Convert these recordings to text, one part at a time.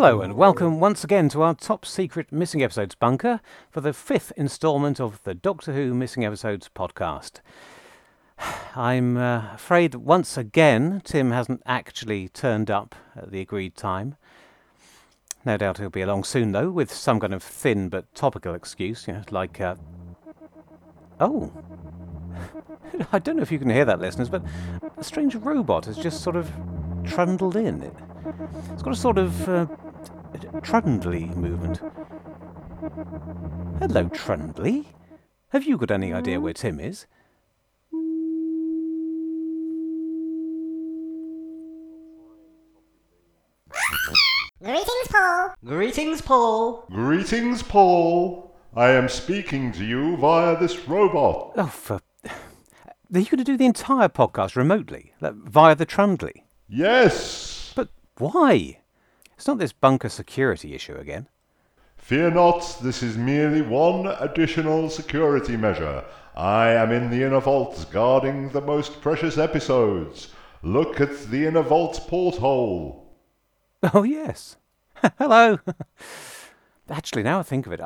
Hello and welcome once again to our Top Secret Missing Episodes bunker for the fifth instalment of the Doctor Who Missing Episodes podcast. I'm afraid that once again Tim hasn't actually turned up at the agreed time. No doubt he'll be along soon though, with some kind of thin but topical excuse, you know, like... Oh! I don't know if you can hear that, listeners, but a strange robot has just sort of trundled in. It's got a sort of Trundley movement. Hello, Trundley. Have you got any idea where Tim is? Greetings, Paul. Greetings, Paul. Greetings, Paul. I am speaking to you via this robot. Oh, for... Are you going to do the entire podcast remotely? Like, via the Trundley? Yes. Why? It's not this bunker security issue again. Fear not, this is merely one additional security measure. I am in the inner vault, guarding the most precious episodes. Look at the inner vault porthole. Oh, yes. Hello. Actually, now I think of it,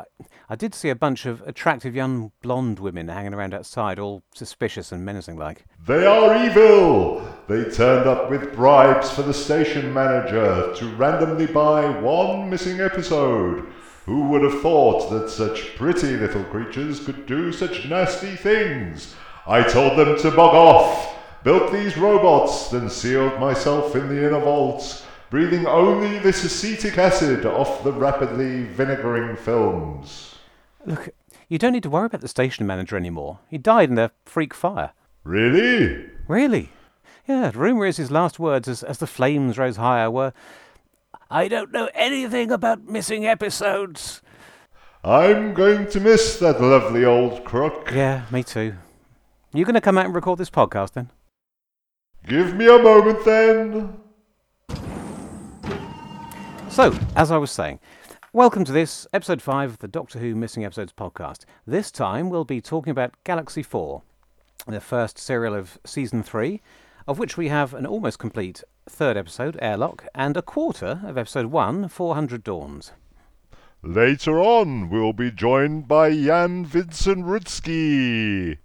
I did see a bunch of attractive young blonde women hanging around outside, all suspicious and menacing-like. They are evil! They turned up with bribes for the station manager to randomly buy one missing episode. Who would have thought that such pretty little creatures could do such nasty things? I told them to bog off, built these robots, then sealed myself in the inner vaults, breathing only this acetic acid off the rapidly vinegaring films. Look, you don't need to worry about the station manager anymore. He died in a freak fire. Really? Really. Yeah, rumour is his last words as the flames rose higher were, "I don't know anything about missing episodes." I'm going to miss that lovely old crook. Yeah, me too. You going to come out and record this podcast then? Give me a moment then. So, as I was saying, welcome to this, Episode 5 of the Doctor Who Missing Episodes podcast. This time we'll be talking about Galaxy 4, the first serial of Season 3, of which we have an almost complete third episode, Airlock, and a quarter of Episode 1, 400 Dawns. Later on, we'll be joined by Jan Vincent-Rudzki.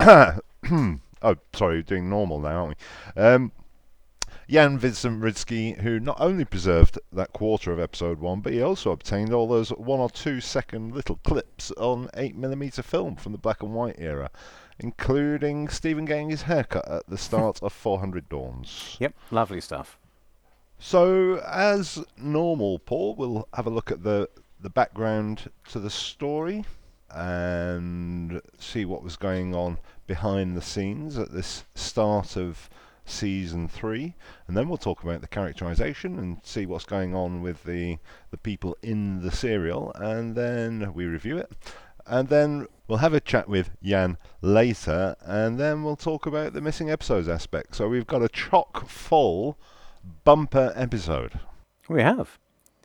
Oh, sorry, doing normal now, aren't we? Jan Vincent-Rudzki, who not only preserved that quarter of episode 1, but he also obtained all those 1 or 2 second little clips on 8mm film from the black and white era, including Stephen getting his haircut at the start of 400 Dawns. Yep, lovely stuff. So, as normal, Paul, we'll have a look at the background to the story and see what was going on behind the scenes at this start of Season 3, and then we'll talk about the characterisation and see what's going on with the people in the serial, and then we review it, and then we'll have a chat with Jan later, and then we'll talk about the missing episodes aspect. So we've got a chock-full bumper episode. We have.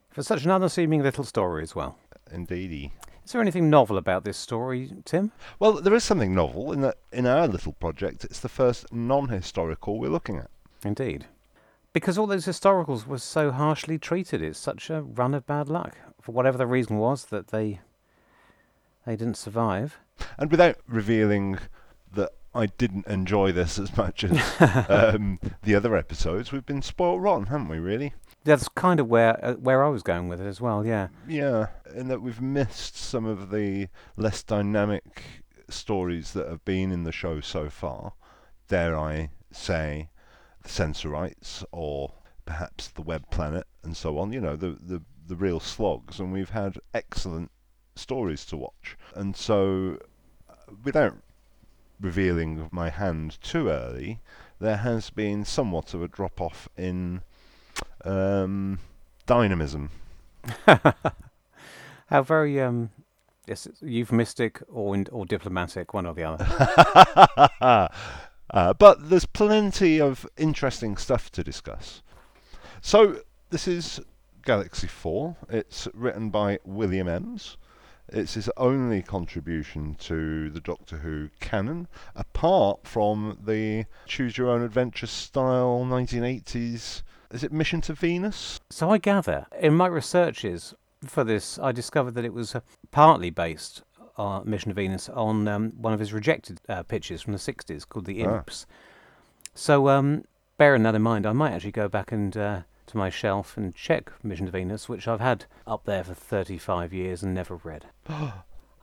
For such an unassuming little story as well. Indeedy. Is there anything novel about this story, Tim? Well, there is something novel in that in our little project, it's the first non-historical we're looking at. Indeed. Because all those historicals were so harshly treated, it's such a run of bad luck. For whatever the reason was that they didn't survive. And without revealing that I didn't enjoy this as much as the other episodes, we've been spoiled rotten, haven't we, really? That's kind of where I was going with it as well, yeah. Yeah, in that we've missed some of the less dynamic stories that have been in the show so far. Dare I say, the Sensorites, or perhaps the Web Planet, and so on. You know, the real slogs, and we've had excellent stories to watch. And so, without revealing my hand too early, there has been somewhat of a drop-off in... dynamism. How very euphemistic or diplomatic, one or the other. But there's plenty of interesting stuff to discuss. So this is Galaxy 4. It's written by William Emms. It's his only contribution to the Doctor Who canon, apart from the choose-your-own-adventure style 1980s Is it Mission to Venus? So I gather, in my researches for this, I discovered that it was partly based on Mission to Venus on one of his rejected pitches from the 60s called The Imps. So bearing that in mind, I might actually go back and to my shelf and check Mission to Venus, which I've had up there for 35 years and never read.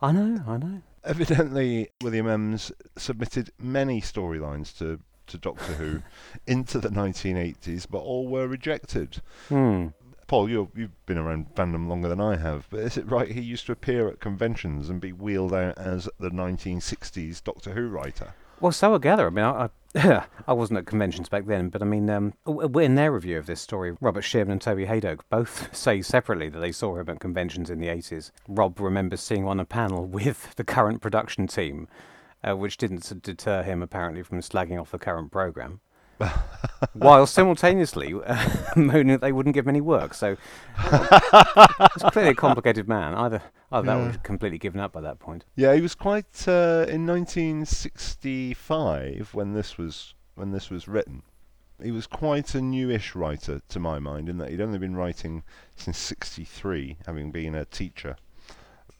I know. Evidently, William Emms submitted many storylines to Doctor Who into the 1980s, but all were rejected. Paul, you've been around fandom longer than I have, but is it right he used to appear at conventions and be wheeled out as the 1960s Doctor Who writer? Well, so I gather. I mean, I wasn't at conventions back then, but I mean, in their review of this story, Robert Shearman and Toby Haydock both say separately that they saw him at conventions in the 80s. Rob remembers seeing him on a panel with the current production team, which didn't deter him, apparently, from slagging off the current programme. While simultaneously moaning that they wouldn't give him any work. So it's clearly a complicated man. Either that was completely given up by that point. Yeah, he was quite in 1965 when this was written. He was quite a newish writer to my mind, in that he'd only been writing since 1963, having been a teacher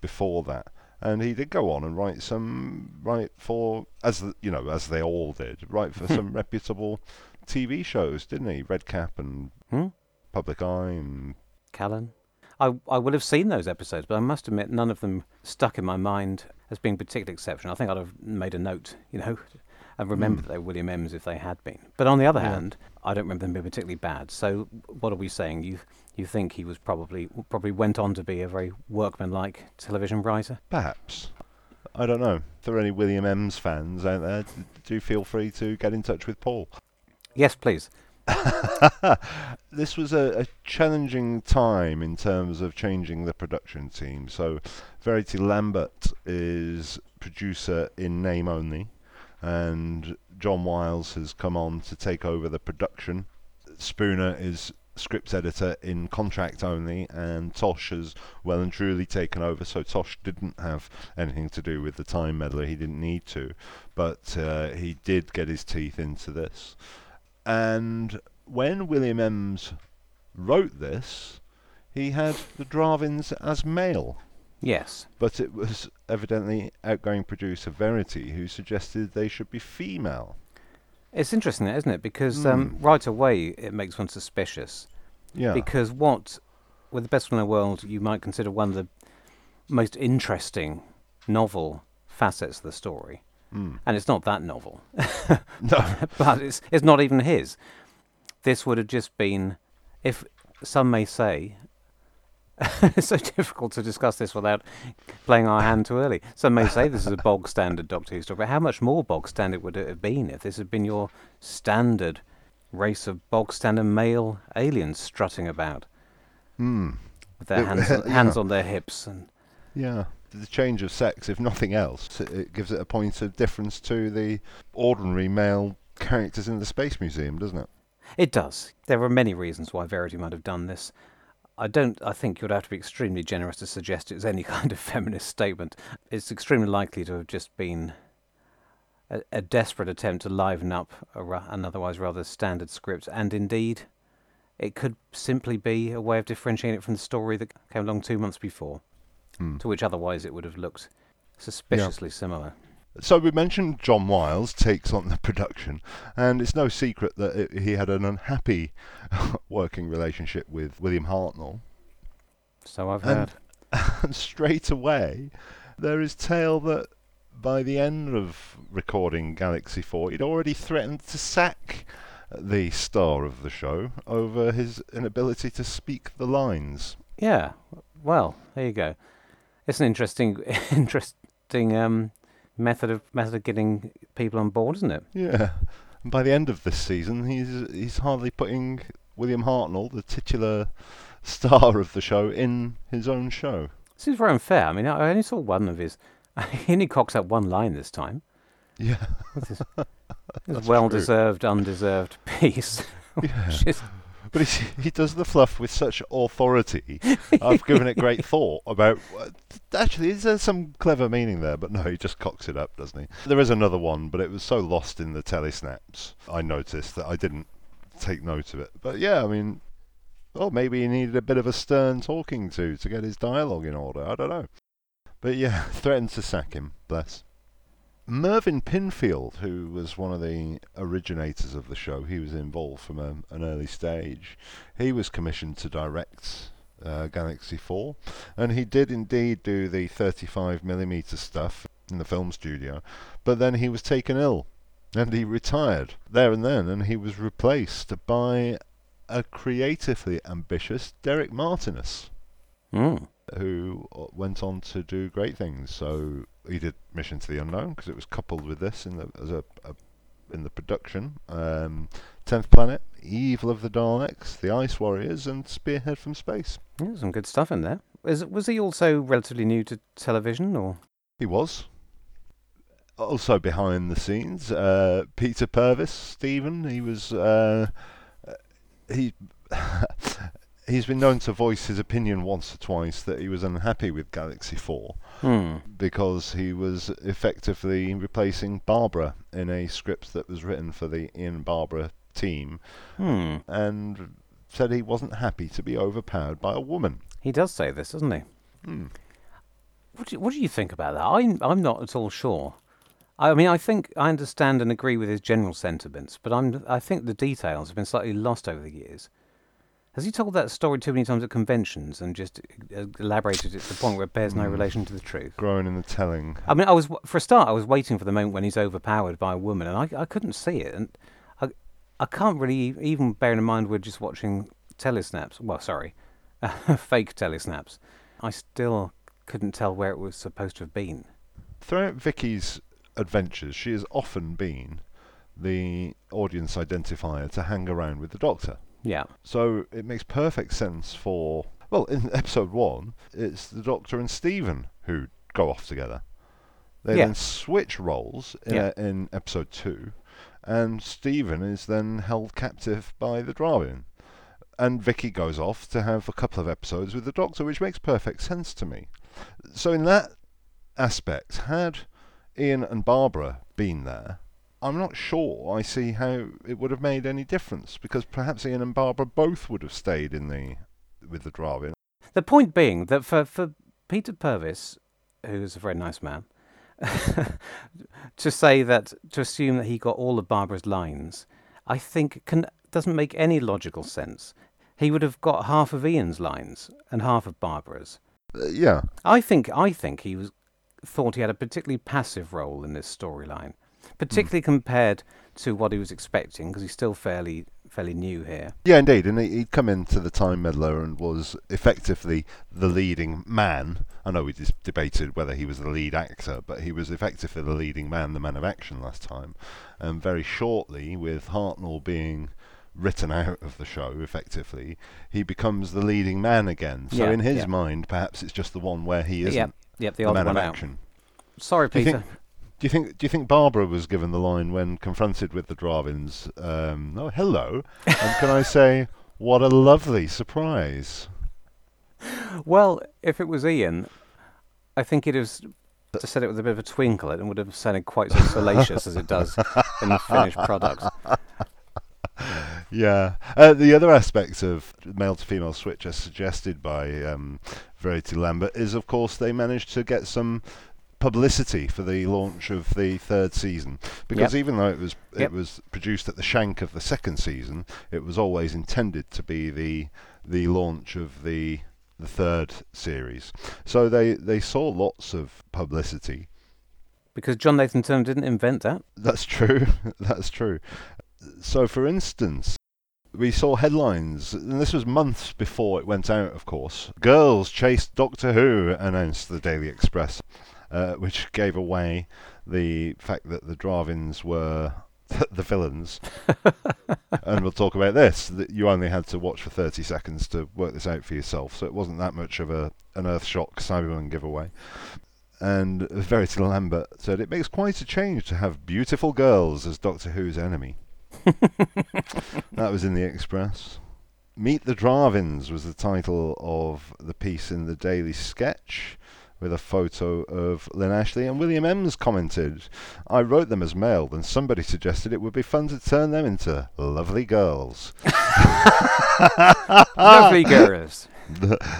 before that. And he did go on and write for some reputable TV shows, didn't he? Red Cap and Public Eye and Callan. I would have seen those episodes, but I must admit none of them stuck in my mind as being particularly exceptional. I think I'd have made a note, and remembered that they were William Emms if they had been. But on the other hand, I don't remember them being particularly bad. So what are we saying? You think he was probably went on to be a very workmanlike television writer? Perhaps. I don't know. If there are any William Emms fans out there, do feel free to get in touch with Paul. Yes, please. This was a challenging time in terms of changing the production team. So Verity Lambert is producer in name only, and John Wiles has come on to take over the production. Spooner is script editor in contract only, and Tosh has well and truly taken over, so Tosh didn't have anything to do with the Time Meddler. He didn't need to, but he did get his teeth into this. And when William Emms wrote this, he had the Drahvins as male. Yes. But it was evidently outgoing producer Verity who suggested they should be female. It's interesting, isn't it? Because right away it makes one suspicious. Yeah. Because with the best one in the world, you might consider one of the most interesting novel facets of the story. And it's not that novel. No. But it's not even his. This would have just been, if some may say, it's so difficult to discuss this without playing our hand too early. Some may say this is a bog standard Doctor Who story, but how much more bog standard would it have been if this had been your standard race of bog standard male aliens strutting about with their hands on their hips? And the change of sex, if nothing else, it gives it a point of difference to the ordinary male characters in the Space Museum, doesn't it? It does. There are many reasons why Verity might have done this. I think you'd have to be extremely generous to suggest it's any kind of feminist statement. It's extremely likely to have just been a desperate attempt to liven up an otherwise rather standard script. And indeed, it could simply be a way of differentiating it from the story that came along 2 months before, to which otherwise it would have looked suspiciously similar. So we mentioned John Wiles takes on the production, and it's no secret that he had an unhappy working relationship with William Hartnell. So I've heard. And straight away, there is tale that by the end of recording Galaxy 4, he'd already threatened to sack the star of the show over his inability to speak the lines. Yeah, well, there you go. It's an interesting method of getting people on board, isn't it? Yeah. And by the end of this season, he's hardly putting William Hartnell, the titular star of the show, in his own show. This is very unfair. I mean, I only saw one of his. He only cocks up one line this time. Yeah. It's well-deserved, undeserved peace. But he does the fluff with such authority. I've given it great thought about... Actually, is there some clever meaning there? But no, he just cocks it up, doesn't he? There is another one, but it was so lost in the telesnaps, I noticed that I didn't take note of it. But yeah, I mean, well, maybe he needed a bit of a stern talking to get his dialogue in order. I don't know. But yeah, threatened to sack him, bless. Mervyn Pinfield, who was one of the originators of the show, he was involved from an early stage. He was commissioned to direct Galaxy 4, and he did indeed do the 35mm stuff in the film studio, but then he was taken ill, and he retired there and then, and he was replaced by a creatively ambitious Derek Martinus, who went on to do great things. So he did Mission to the Unknown, because it was coupled with this in the in the production. 10th Planet, Evil of the Daleks, The Ice Warriors, and Spearhead from Space. Yeah, some good stuff in there. Was he also relatively new to television, or? He was. Also behind the scenes, Peter Purves, Stephen. He was He's been known to voice his opinion once or twice that he was unhappy with Galaxy 4 because he was effectively replacing Barbara in a script that was written for the Ian Barbara team, and said he wasn't happy to be overpowered by a woman. He does say this, doesn't he? What do you think about that? I'm not at all sure. I mean, I think I understand and agree with his general sentiments, but I think the details have been slightly lost over the years. Has he told that story too many times at conventions and just elaborated it to the point where it bears no relation to the truth? Growing in the telling. I mean, I was waiting for the moment when he's overpowered by a woman, and I couldn't see it. And I can't really, even bearing in mind we're just watching telesnaps. Well, sorry, fake telesnaps. I still couldn't tell where it was supposed to have been. Throughout Vicky's adventures, she has often been the audience identifier to hang around with the Doctor. Yeah. So it makes perfect sense for... Well, in episode 1, it's the Doctor and Stephen who go off together. They then switch roles in episode 2, and Stephen is then held captive by the Drahvin. And Vicky goes off to have a couple of episodes with the Doctor, which makes perfect sense to me. So in that aspect, had Ian and Barbara been there, I'm not sure I see how it would have made any difference, because perhaps Ian and Barbara both would have stayed with the Drahvin. The point being that for Peter Purves, who's a very nice man, to assume that he got all of Barbara's lines, I think doesn't make any logical sense. He would have got half of Ian's lines and half of Barbara's. Yeah. I think thought he had a particularly passive role in this storyline. Particularly compared to what he was expecting, because he's still fairly new here. Yeah, indeed, and he'd come into the Time Meddler and was effectively the leading man. I know we just debated whether he was the lead actor, but he was effectively the leading man, the man of action last time. And very shortly, with Hartnell being written out of the show, effectively, he becomes the leading man again. So in his mind, perhaps it's just the one where he isn't the man of action. Sorry, Peter. Do you think Barbara was given the line when confronted with the Drahvins? Oh, hello, and can I say what a lovely surprise? Well, if it was Ian, I think he'd have said it with a bit of a twinkle, and would have sounded quite so salacious as it does in the finished product. Yeah. The other aspects of male to female switch, as suggested by Verity Lambert, is of course they managed to get some publicity for the launch of the third season, because even though it was produced at the shank of the second season, it was always intended to be the launch of the third series. So they saw lots of publicity. Because John Nathan Turner didn't invent that. That's true. That's true. So, for instance, we saw headlines, and this was months before it went out, of course. Girls chased Doctor Who, announced the Daily Express. Which gave away the fact that the Drahvins were the villains. And we'll talk about this. You only had to watch for 30 seconds to work this out for yourself, so it wasn't that much of an Earth Shock Cyberman giveaway. And Verity Lambert said, "It makes quite a change to have beautiful girls as Doctor Who's enemy." That was in the Express. Meet the Drahvins was the title of the piece in the Daily Sketch. with a photo of Lynn Ashley, and William Emms commented, "I wrote them as male, and somebody suggested it would be fun to turn them into lovely girls." Lovely girls.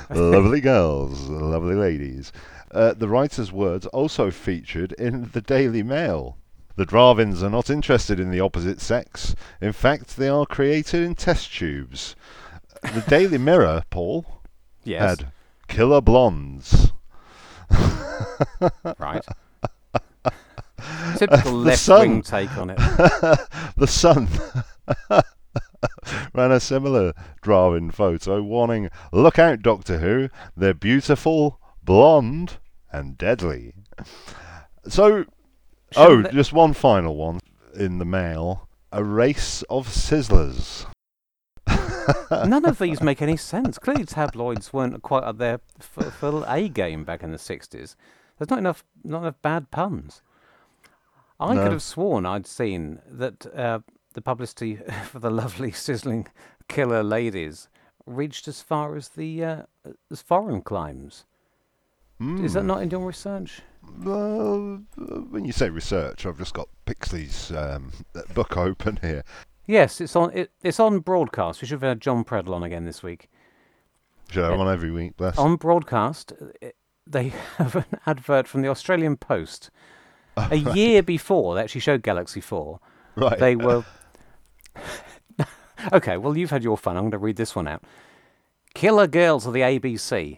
Lovely girls, lovely ladies. The writer's words also featured in the Daily Mail. The Drahvins are not interested in the opposite sex. In fact, they are created in test tubes. The Daily Mirror, Paul, yes, had killer blondes. Right. Typical left-wing take on it. The Sun ran a similar Drahvin photo warning, "Look out, Doctor Who, they're beautiful, blonde and deadly." So, just one final one in the Mail. A race of sizzlers. None of these make any sense. Clearly tabloids weren't quite at their full A game back in the 60s. There's not enough bad puns. I could have sworn I'd seen that the publicity for the lovely, sizzling, killer ladies reached as far as the as foreign climes. Is that not in your research? Well, when you say research, I've just got Pixley's book open here. Yes, it's on. It's on broadcast. We should have had John Predl on again this week. Should I have on every week? Bless. On broadcast, they have an advert from the Australian Post. Oh, a right. year before they actually showed Galaxy 4. Right. They were... Okay, well, you've had your fun. I'm going to read this one out. "Killer Girls of the ABC."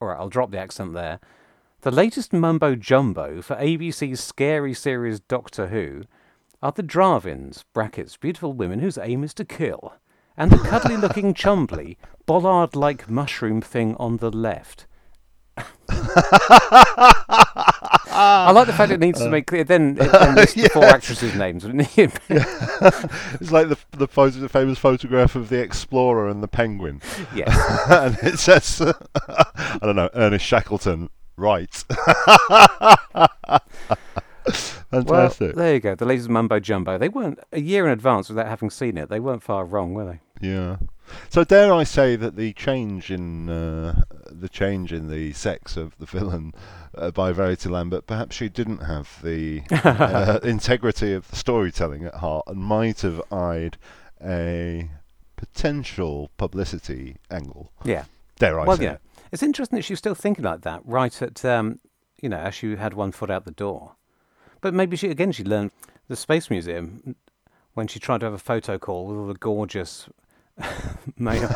All right, I'll drop the accent there. "The latest mumbo-jumbo for ABC's scary series Doctor Who are the Drahvins, brackets, beautiful women whose aim is to kill, and the cuddly-looking Chumbly, bollard-like mushroom thing on the left." I like the fact it needs to make clear, then lists the four actresses' names. It's like the famous photograph of the explorer and the penguin. Yes. And it says, I don't know, Ernest Shackleton. Right. Fantastic. Well, there you go. The latest mumbo jumbo. They weren't a year in advance without having seen it. They weren't far wrong, were they? Yeah. So dare I say that the change in the sex of the villain by Verity Lambert, perhaps she didn't have the integrity of the storytelling at heart and might have eyed a potential publicity angle. Yeah. Dare I say it. It's interesting that she's still thinking like that, right at, as she had one foot out the door. But maybe she learned the Space Museum when she tried to have a photo call with all the gorgeous male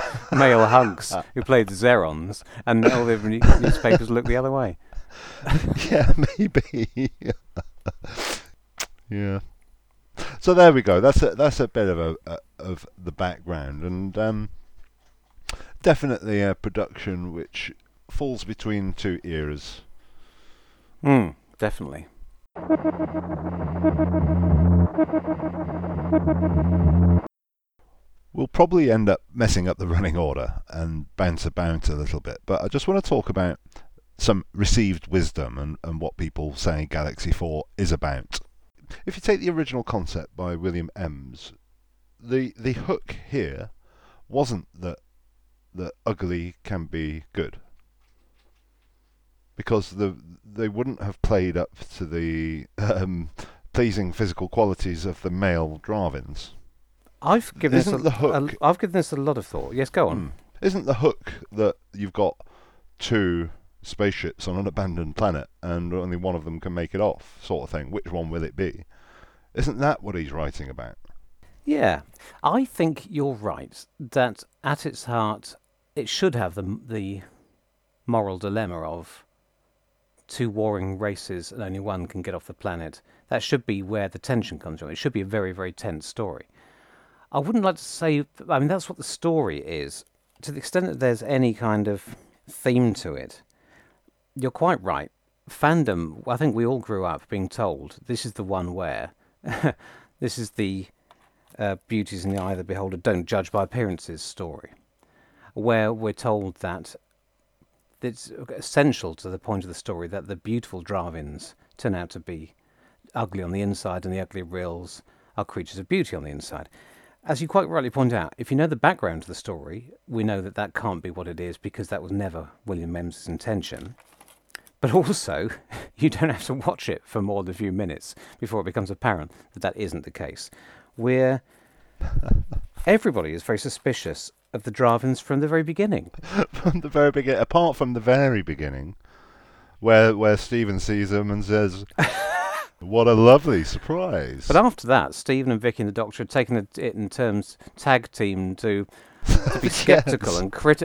hunks who played Zerons, and all the newspapers looked the other way. Yeah, maybe. Yeah. So there we go. That's a bit of the background, and definitely a production which falls between two eras. Definitely. We'll probably end up messing up the running order and bounce about a little bit, but I just want to talk about some received wisdom and what people say Galaxy 4 is about. If you take the original concept by William Emms, the hook here wasn't that ugly can be good, because they wouldn't have played up to the pleasing physical qualities of the male Drahvins. I've given this a lot of thought. Yes, go on. Isn't the hook that you've got two spaceships on an abandoned planet and only one of them can make it off, sort of thing? Which one will it be? Isn't that what he's writing about? Yeah, I think you're right that at its heart it should have the moral dilemma of two warring races and only one can get off the planet. That should be where the tension comes from. It should be a very, very tense story. I wouldn't like to say... I mean, that's what the story is. To the extent that there's any kind of theme to it, you're quite right. Fandom, I think we all grew up being told, this is the one where... this is the beauties in the eye of the beholder, don't judge by appearances story, where we're told that it's essential to the point of the story that the beautiful Drahvins turn out to be ugly on the inside and the ugly Rills are creatures of beauty on the inside. As you quite rightly point out, if you know the background to the story, we know that that can't be what it is because that was never William Emms' intention. But also, you don't have to watch it for more than a few minutes before it becomes apparent that that isn't the case. Everybody is very suspicious of the Drahvins from the very beginning. Apart from the very beginning, where Stephen sees them and says, "What a lovely surprise!" But after that, Stephen and Vicky and the Doctor have taken it in terms tag team to be sceptical yes.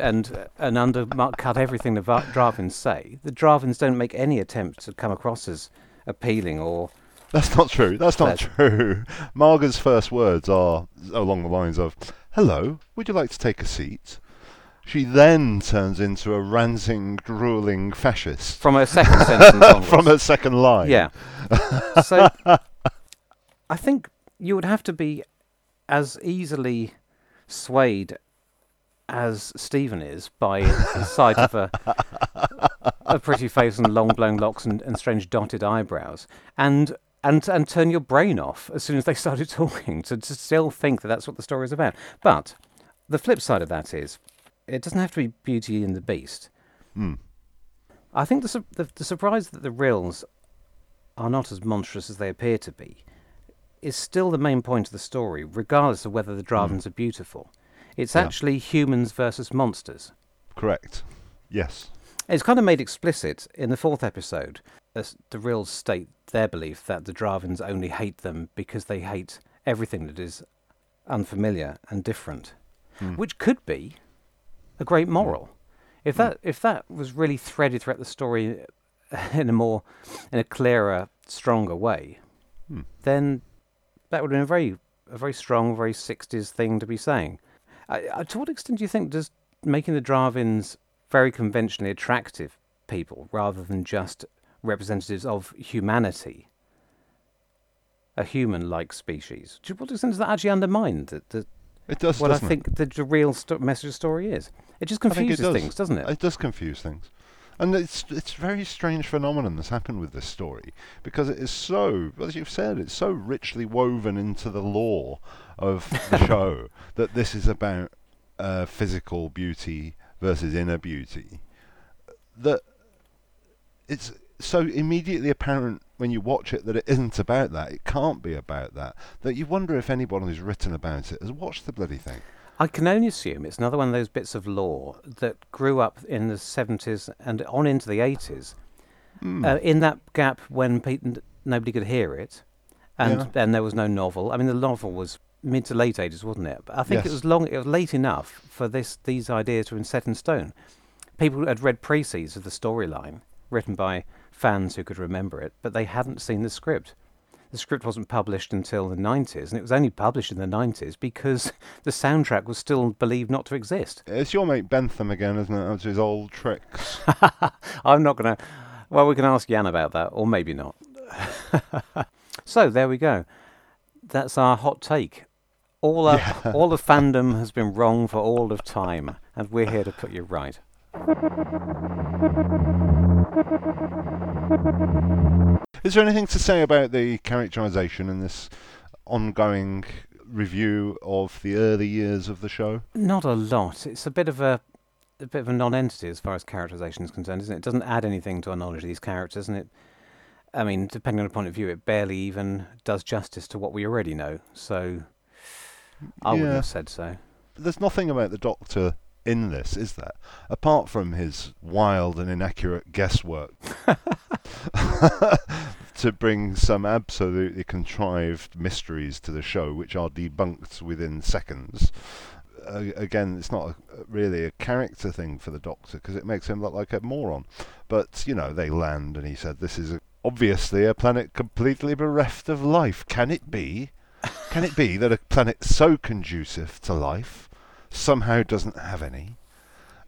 and undercut everything the Drahvins say. The Drahvins don't make any attempt to come across as appealing or... That's not true. Marga's first words are along the lines of, "Hello, would you like to take a seat?" She then turns into a ranting, drooling fascist. From her second sentence onwards. From her second line. Yeah. So, I think you would have to be as easily swayed as Stephen is by the sight of a pretty face and long blown locks and strange dotted eyebrows, and turn your brain off as soon as they started talking to still think that's what the story is about. But the flip side of that is, it doesn't have to be Beauty and the Beast. Mm. I think the surprise that the Rills are not as monstrous as they appear to be is still the main point of the story, regardless of whether the Drahvins are beautiful. It's actually humans versus monsters. Correct. Yes. It's kind of made explicit in the fourth episode, as the Rills state their belief that the Drahvins only hate them because they hate everything that is unfamiliar and different, which could be a great moral. If that was really threaded throughout the story in a clearer, stronger way, then that would have been a very strong, very 60s thing to be saying. To what extent do you think does making the Drahvins very conventionally attractive people rather than just representatives of humanity, a human-like species, to what extent does that actually undermine the real message of the story is? It just confuses things, doesn't it? It does confuse things. And it's a very strange phenomenon that's happened with this story, because it is so, as you've said, it's so richly woven into the lore of the show that this is about physical beauty versus inner beauty, that it's so immediately apparent when you watch it that it isn't about that, it can't be about that you wonder if anyone who's written about it has watched the bloody thing. I can only assume it's another one of those bits of lore that grew up in the 70s and on into the 80s, in that gap when nobody could hear it, and then there was no novel. I mean, the novel was mid to late 80s, wasn't it? But I think it was late enough for these ideas to have been set in stone. People had read preces of the storyline written by fans who could remember it, but they hadn't seen the script. The script wasn't published until the 90s, and it was only published in the 90s because the soundtrack was still believed not to exist. It's your mate Bentham again, isn't it? That's his old tricks. I'm not going to... Well, we can ask Jan about that, or maybe not. So, there we go. That's our hot take. All of fandom has been wrong for all of time, and we're here to put you right. Is there anything to say about the characterisation in this ongoing review of the early years of the show? Not a lot. It's a bit of a non-entity as far as characterisation is concerned, isn't it? It doesn't add anything to our knowledge of these characters, and it, I mean, depending on the point of view, it barely even does justice to what we already know. So I wouldn't have said so. There's nothing about the Doctor in this, is there? Apart from his wild and inaccurate guesswork to bring some absolutely contrived mysteries to the show, which are debunked within seconds. Again, it's not really a character thing for the Doctor, because it makes him look like a moron. But, you know, they land and he said, "This is obviously a planet completely bereft of life. Can it be? Can it be that a planet so conducive to life somehow doesn't have any?"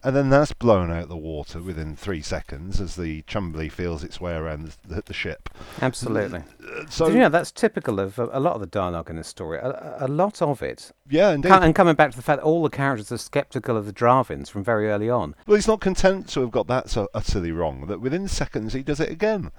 And then that's blown out the water within 3 seconds as the Chumbly feels its way around the ship. Absolutely. So yeah, that's typical of a lot of the dialogue in this story. A lot of it. Yeah, indeed. And coming back to the fact that all the characters are sceptical of the Drahvins from very early on. Well, he's not content to have got that so utterly wrong that within seconds he does it again.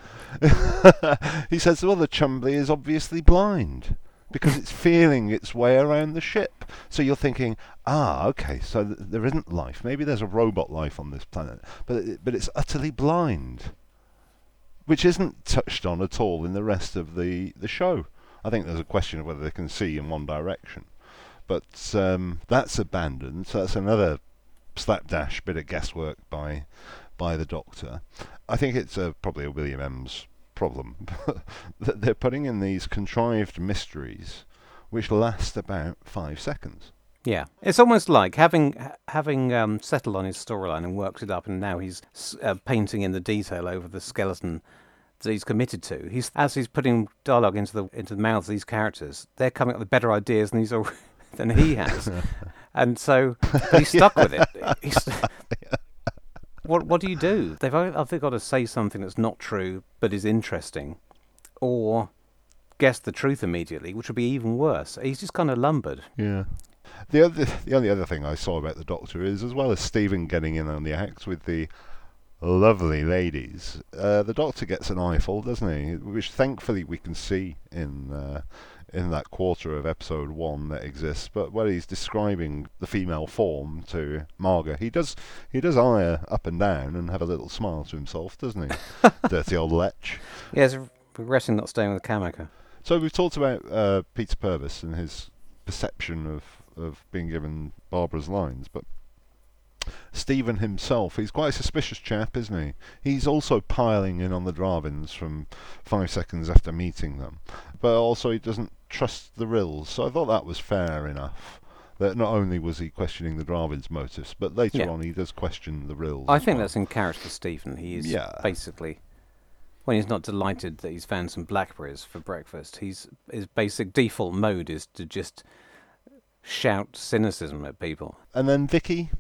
He says, "Well, the Chumbly is obviously blind, because it's feeling its way around the ship." So you're thinking, okay, so there isn't life. Maybe there's a robot life on this planet, but it's utterly blind. which isn't touched on at all in the rest of the show. I think there's a question of whether they can see in one direction. But that's abandoned, so that's another slapdash bit of guesswork by the Doctor. I think it's probably a William Emms problem, that they're putting in these contrived mysteries which last about 5 seconds. Yeah, it's almost like having settled on his storyline and worked it up, and now he's painting in the detail over the skeleton that he's committed to. As he's putting dialogue into the mouths of these characters, they're coming up with better ideas than he has, and so he's stuck with it. What do you do? They've either got to say something that's not true but is interesting, or guess the truth immediately, which would be even worse. He's just kind of lumbered. Yeah. The only other thing I saw about the Doctor is, as well as Stephen getting in on the act with the lovely ladies, the Doctor gets an eyeful, doesn't he? Which thankfully we can see in that quarter of episode 1 that exists. But when he's describing the female form to Marga, he does eye her up and down and have a little smile to himself, doesn't he? Dirty old lech. Yes, regretting not staying with the Kamaka. So we've talked about Peter Purves and his perception of being given Barbara's lines, but Stephen himself, he's quite a suspicious chap, isn't he? He's also piling in on the Drahvins from 5 seconds after meeting them, but also he doesn't trust the Rills, so I thought that was fair enough, that not only was he questioning the Drahvins' motives, but later on he does question the Rills. I think that's in character Stephen. He is basically, when he's not delighted that he's found some blackberries for breakfast, his basic default mode is to just shout cynicism at people. And then Vicky?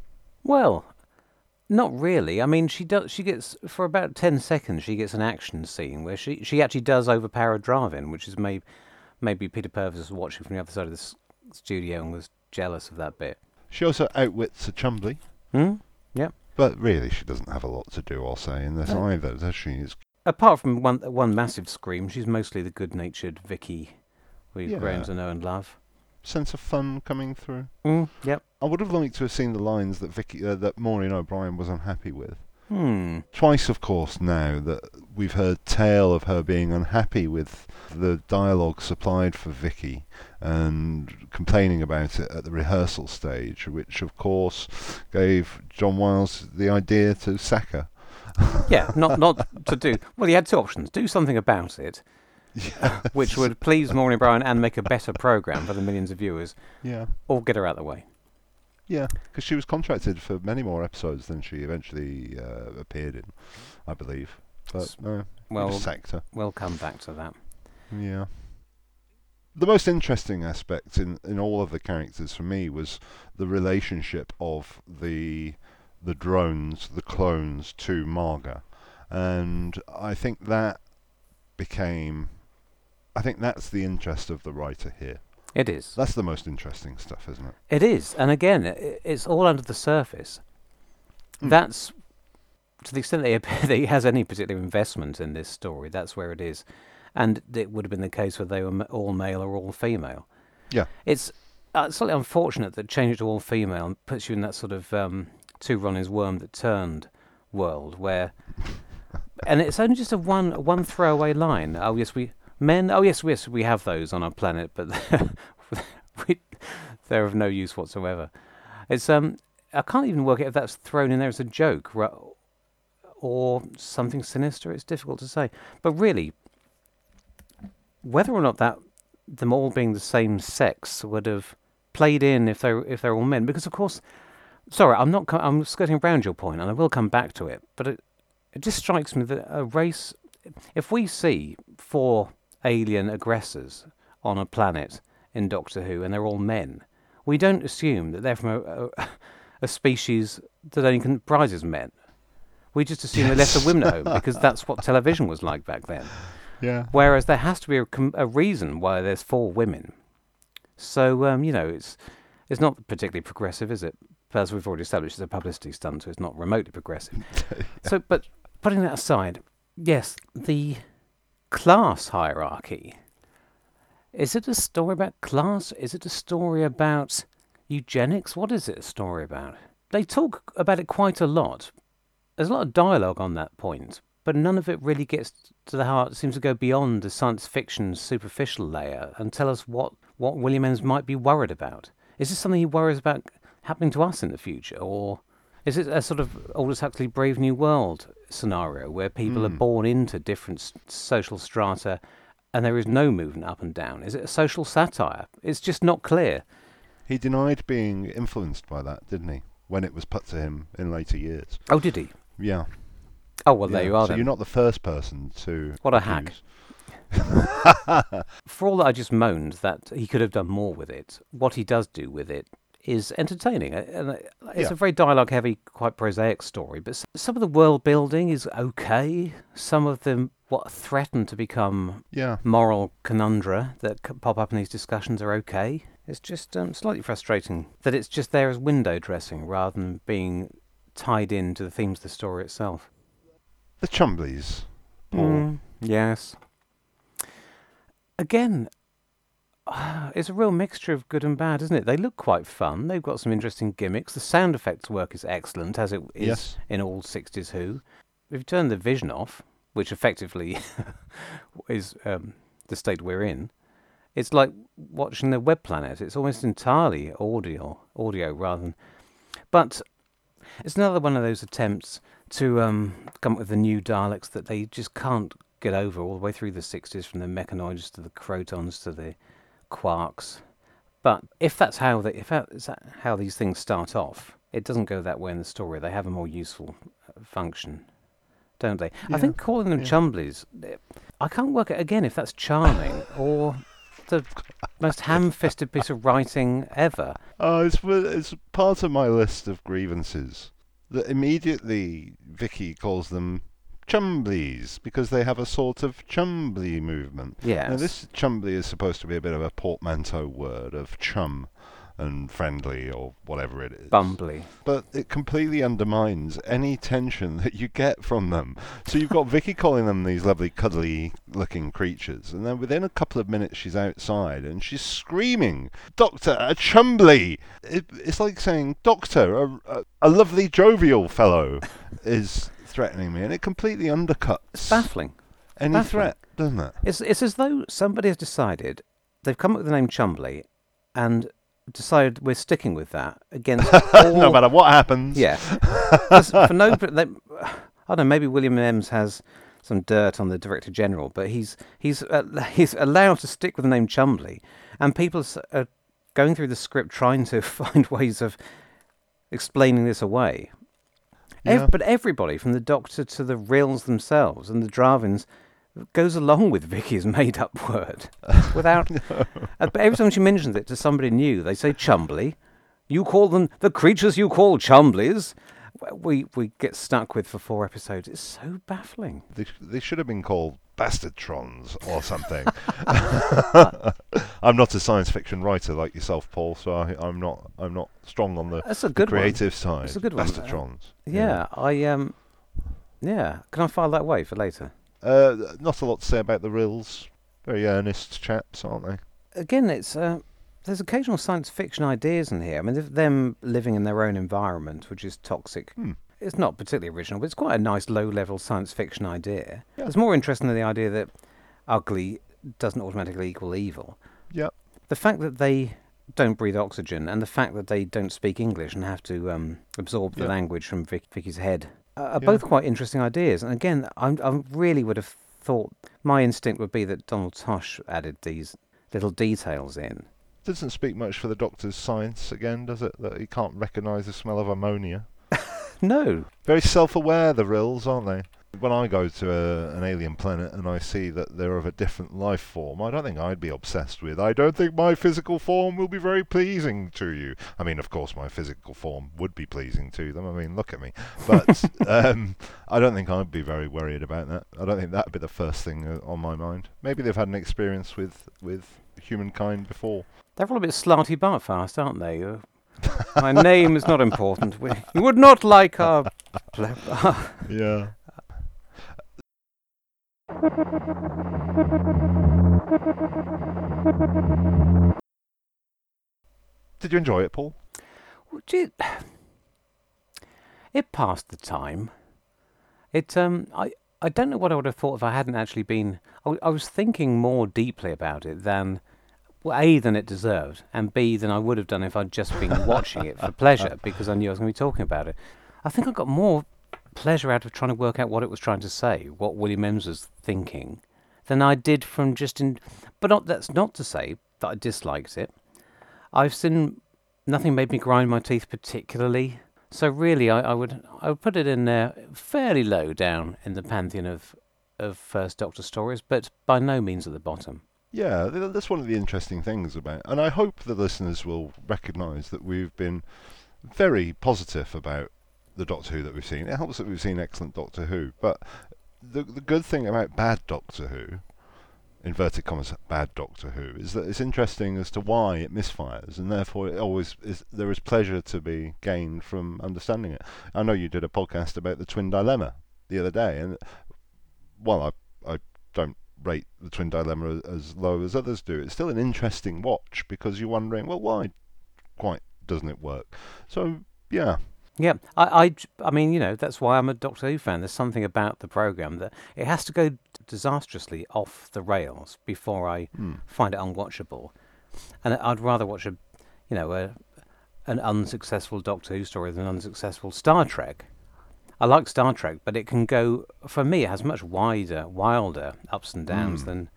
Well, not really. I mean, she gets, for about 10 seconds, she gets an action scene where she actually does overpower a Drahvin, which is maybe Peter Purves was watching from the other side of the studio and was jealous of that bit. She also outwits a Chumbly. Yeah. But really, she doesn't have a lot to do or say in this either, does she? Apart from one massive scream, she's mostly the good-natured Vicky we've grown to know and love. Sense of fun coming through. Yep. I would have liked to have seen the lines that that Maureen O'Brien was unhappy with. Twice, of course, now that we've heard tale of her being unhappy with the dialogue supplied for Vicky and complaining about it at the rehearsal stage, which, of course, gave John Wiles the idea to sack her. Yeah, not to do... Well, he had two options. Do something about it. Yes. Which would please Maureen O'Brien and make a better programme for the millions of viewers. Yeah. Or get her out of the way. Yeah, because she was contracted for many more episodes than she eventually appeared in, I believe. But no, we just sacked her. We'll come back to that. Yeah. The most interesting aspect in all of the characters for me was the relationship of the drones, the clones, to Marga. And I think that became... I think that's the interest of the writer here. It is. That's the most interesting stuff, isn't it? It is. And again, it's all under the surface. That's, to the extent that he has any particular investment in this story, that's where it is. And it would have been the case where they were all male or all female. Yeah. It's slightly unfortunate that changing it to all female and puts you in that sort of two Ronnie's worm that turned world where... And it's only just a one throwaway line. Oh, yes, yes, we have those on our planet, but they're of no use whatsoever. It's I can't even work out if that's thrown in there as a joke or something sinister. It's difficult to say. But really, whether or not that them all being the same sex would have played in if they're all men, because of course, sorry, I'm skirting around your point, and I will come back to it. But it just strikes me that a race. If we see 4 alien aggressors on a planet in Doctor Who, and they're all men, we don't assume that they're from a species that only comprises men. We just assume they left the women at home, because that's what television was like back then. Yeah. Whereas there has to be a reason why there's 4 women. So, it's not particularly progressive, is it? As we've already established, it's a publicity stunt, so it's not remotely progressive. So, but putting that aside... Yes, the class hierarchy. Is it a story about class? Is it a story about eugenics? What is it a story about? They talk about it quite a lot. There's a lot of dialogue on that point, but none of it really gets to the heart. It seems to go beyond the science fiction superficial layer and tell us what William Emms might be worried about. Is this something he worries about happening to us in the future, or is it a sort of Aldous Huxley Brave New World scenario where people are born into different social strata and there is no movement up and down? Is it a social satire? It's just not clear. He denied being influenced by that, didn't he, when it was put to him in later years. Oh, did he? Yeah. Oh, well, there you are, so then. You're not the first person to... What a hack. For all that I just moaned that he could have done more with it, what he does do with it is entertaining. And it's a very dialogue-heavy, quite prosaic story, but some of the world-building is okay. Some of the what threaten to become moral conundra that pop up in these discussions are okay. It's just slightly frustrating that it's just there as window dressing rather than being tied into the themes of the story itself. The Chumblies. Yes. Again, it's a real mixture of good and bad, isn't it? They look quite fun. They've got some interesting gimmicks. The sound effects work is excellent, as it is in all 60s Who. If you turn the vision off, which effectively is the state we're in, it's like watching the Web Planet. It's almost entirely audio rather than... But it's another one of those attempts to come up with the new dialects that they just can't get over all the way through the 60s, from the mechanoids to the crotons to the quarks. But if that's how these things start off, it doesn't go that way in the story. They have a more useful function, don't they? Yeah. I think calling them Chumblies, I can't work out again if that's charming or... the most ham-fisted piece of writing ever. It's part of my list of grievances that immediately Vicky calls them Chumblies because they have a sort of chumbly movement. Yes. Now, this chumbly is supposed to be a bit of a portmanteau word of chum and friendly or whatever it is. Bumbly. But it completely undermines any tension that you get from them. So you've got Vicky calling them these lovely cuddly-looking creatures, and then within a couple of minutes she's outside and she's screaming, "Doctor, a Chumbly!" It's like saying, "Doctor, a lovely jovial fellow is threatening me," and it completely undercuts... It's baffling. Any threat, doesn't it? It's as though somebody has decided, they've come up with the name Chumbly, and... decided we're sticking with that against all... no matter what happens. Yeah. I don't know, maybe William Emms has some dirt on the Director General, but he's allowed to stick with the name Chumbly, and people are going through the script trying to find ways of explaining this away. Yeah. But everybody, from the Doctor to the Rills themselves and the Drahvins, goes along with Vicky's made-up word. Without, but every time she mentions it to somebody new, they say Chumbly. You call them the creatures you call Chumblies. We get stuck with for 4 episodes. It's so baffling. They should have been called Bastardrons or something. I'm not a science fiction writer like yourself, Paul, so I'm not strong on the creative side. That's a good one. Bastardrons. Can I file that way for later? Not a lot to say about the Rills. Very earnest chaps, aren't they? Again, there's occasional science fiction ideas in here. I mean, them living in their own environment, which is toxic. It's not particularly original, but it's quite a nice low-level science fiction idea. Yeah. It's more interesting than the idea that ugly doesn't automatically equal evil. Yep. The fact that they don't breathe oxygen and the fact that they don't speak English and have to absorb the language from Vicky's head... are both quite interesting ideas. And again, I really would have thought, my instinct would be that Donald Tosh added these little details in. Doesn't speak much for the Doctor's science, again, does it? That he can't recognise the smell of ammonia. No. Very self-aware, the Rills, aren't they? When I go to an alien planet and I see that they're of a different life form, I don't think I'd be obsessed with, "I don't think my physical form will be very pleasing to you." I mean, of course, my physical form would be pleasing to them. I mean, look at me. But I don't think I'd be very worried about that. I don't think that'd be the first thing on my mind. Maybe they've had an experience with humankind before. They're all a bit slarty barfast, aren't they? My name is not important. You would not like our... yeah. Did you enjoy it, Paul? Well, it passed the time. It I don't know what I would have thought if I hadn't actually been... I was thinking more deeply about it than... Well, A, than it deserved, and B, than I would have done if I'd just been watching it for pleasure, because I knew I was going to be talking about it. I think I got more pleasure out of trying to work out what it was trying to say, what William Emms was thinking, than I did from just... that's not to say that I disliked it. I've seen... Nothing made me grind my teeth particularly. So really, I would put it in there fairly low down in the pantheon of First Doctor stories, but by no means at the bottom. Yeah, that's one of the interesting things about it. And I hope the listeners will recognise that we've been very positive about the Doctor Who that we've seen. It helps that we've seen excellent Doctor Who. But the good thing about bad Doctor Who, inverted commas, bad Doctor Who, is that it's interesting as to why it misfires, and therefore it always is, there is pleasure to be gained from understanding it. I know you did a podcast about the Twin Dilemma the other day, and while I don't rate the Twin Dilemma as low as others do, it's still an interesting watch because you're wondering, well, why quite doesn't it work? So, yeah. Yeah, I mean, you know, that's why I'm a Doctor Who fan. There's something about the programme that it has to go disastrously off the rails before I find it unwatchable. And I'd rather watch an unsuccessful Doctor Who story than an unsuccessful Star Trek. I like Star Trek, but it can go, for me, it has much wilder ups and downs than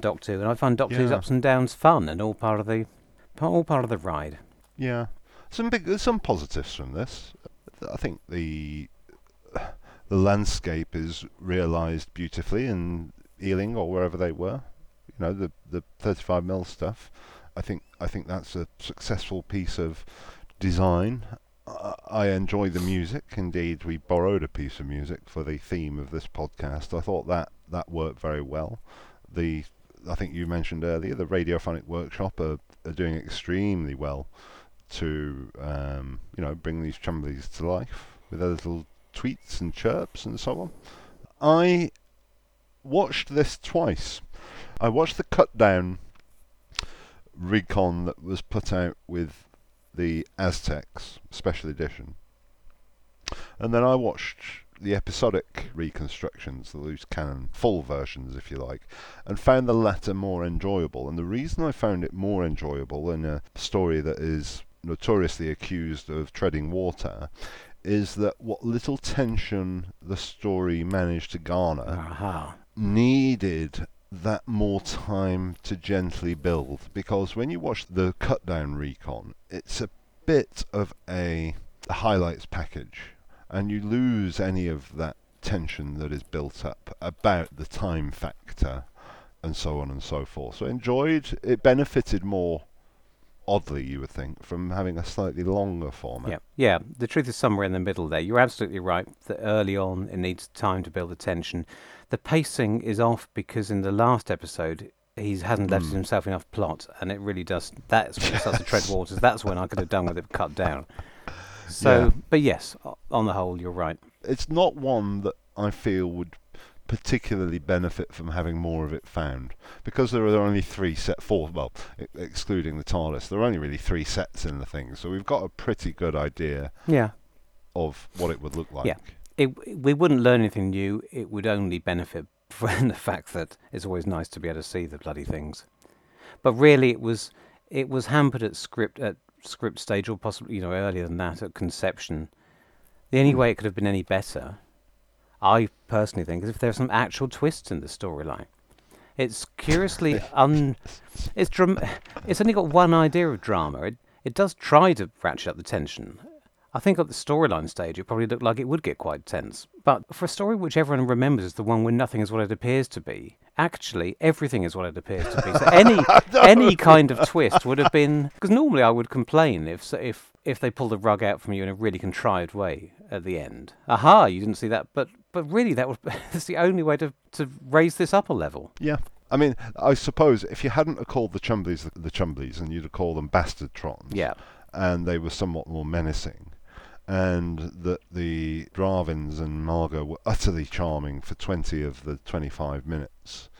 Doctor Who. And I find Doctor Who's ups and downs fun and all part of the ride. Yeah. There's some positives from this. I think the landscape is realised beautifully in Ealing or wherever they were. You know, the 35mm stuff. I think that's a successful piece of design. I enjoy the music. Indeed, we borrowed a piece of music for the theme of this podcast. I thought that worked very well. I think you mentioned earlier, the Radiophonic Workshop are doing extremely well to bring these Chumblies to life with their little tweets and chirps and so on. I watched this twice. I watched the cut-down recon that was put out with the Aztecs special edition, and then I watched the episodic reconstructions, the loose canon, full versions if you like, and found the latter more enjoyable. And the reason I found it more enjoyable in a story that is notoriously accused of treading water is that what little tension the story managed to garner needed that more time to gently build, because when you watch the cut down recon, it's a bit of a highlights package and you lose any of that tension that is built up about the time factor and so on and so forth. So it benefited more, oddly, you would think, from having a slightly longer format. Yeah, the truth is somewhere in the middle there. You're absolutely right that early on it needs time to build the tension. The pacing is off because in the last episode he hasn't left himself enough plot, and it really does. That's when it starts to tread waters. That's when I could have done with it cut down. So, but yes, on the whole, you're right. It's not one that I feel would particularly benefit from having more of it found, because there are only excluding the TARDIS, there are only really three sets in the thing, so we've got a pretty good idea of what it would look like. Yeah, we wouldn't learn anything new, it would only benefit from the fact that it's always nice to be able to see the bloody things. But really it was hampered at script stage, or possibly earlier than that, at conception. The only way it could have been any better, I personally think, is if there's some actual twists in the storyline. It's curiously it's only got one idea of drama. It does try to ratchet up the tension. I think at the storyline stage it probably looked like it would get quite tense. But for a story which everyone remembers as the one where nothing is what it appears to be, actually everything is what it appears to be. So any kind of twist would have been, because normally I would complain if they pull the rug out from you in a really contrived way at the end. Aha, you didn't see that, but really, that's the only way to raise this up a level. Yeah. I mean, I suppose if you hadn't have called the Chumblies the Chumblies, and you'd have called them Bastardrons, and they were somewhat more menacing, and that the Drahvins and Marga were utterly charming for 20 of the 25 minutes,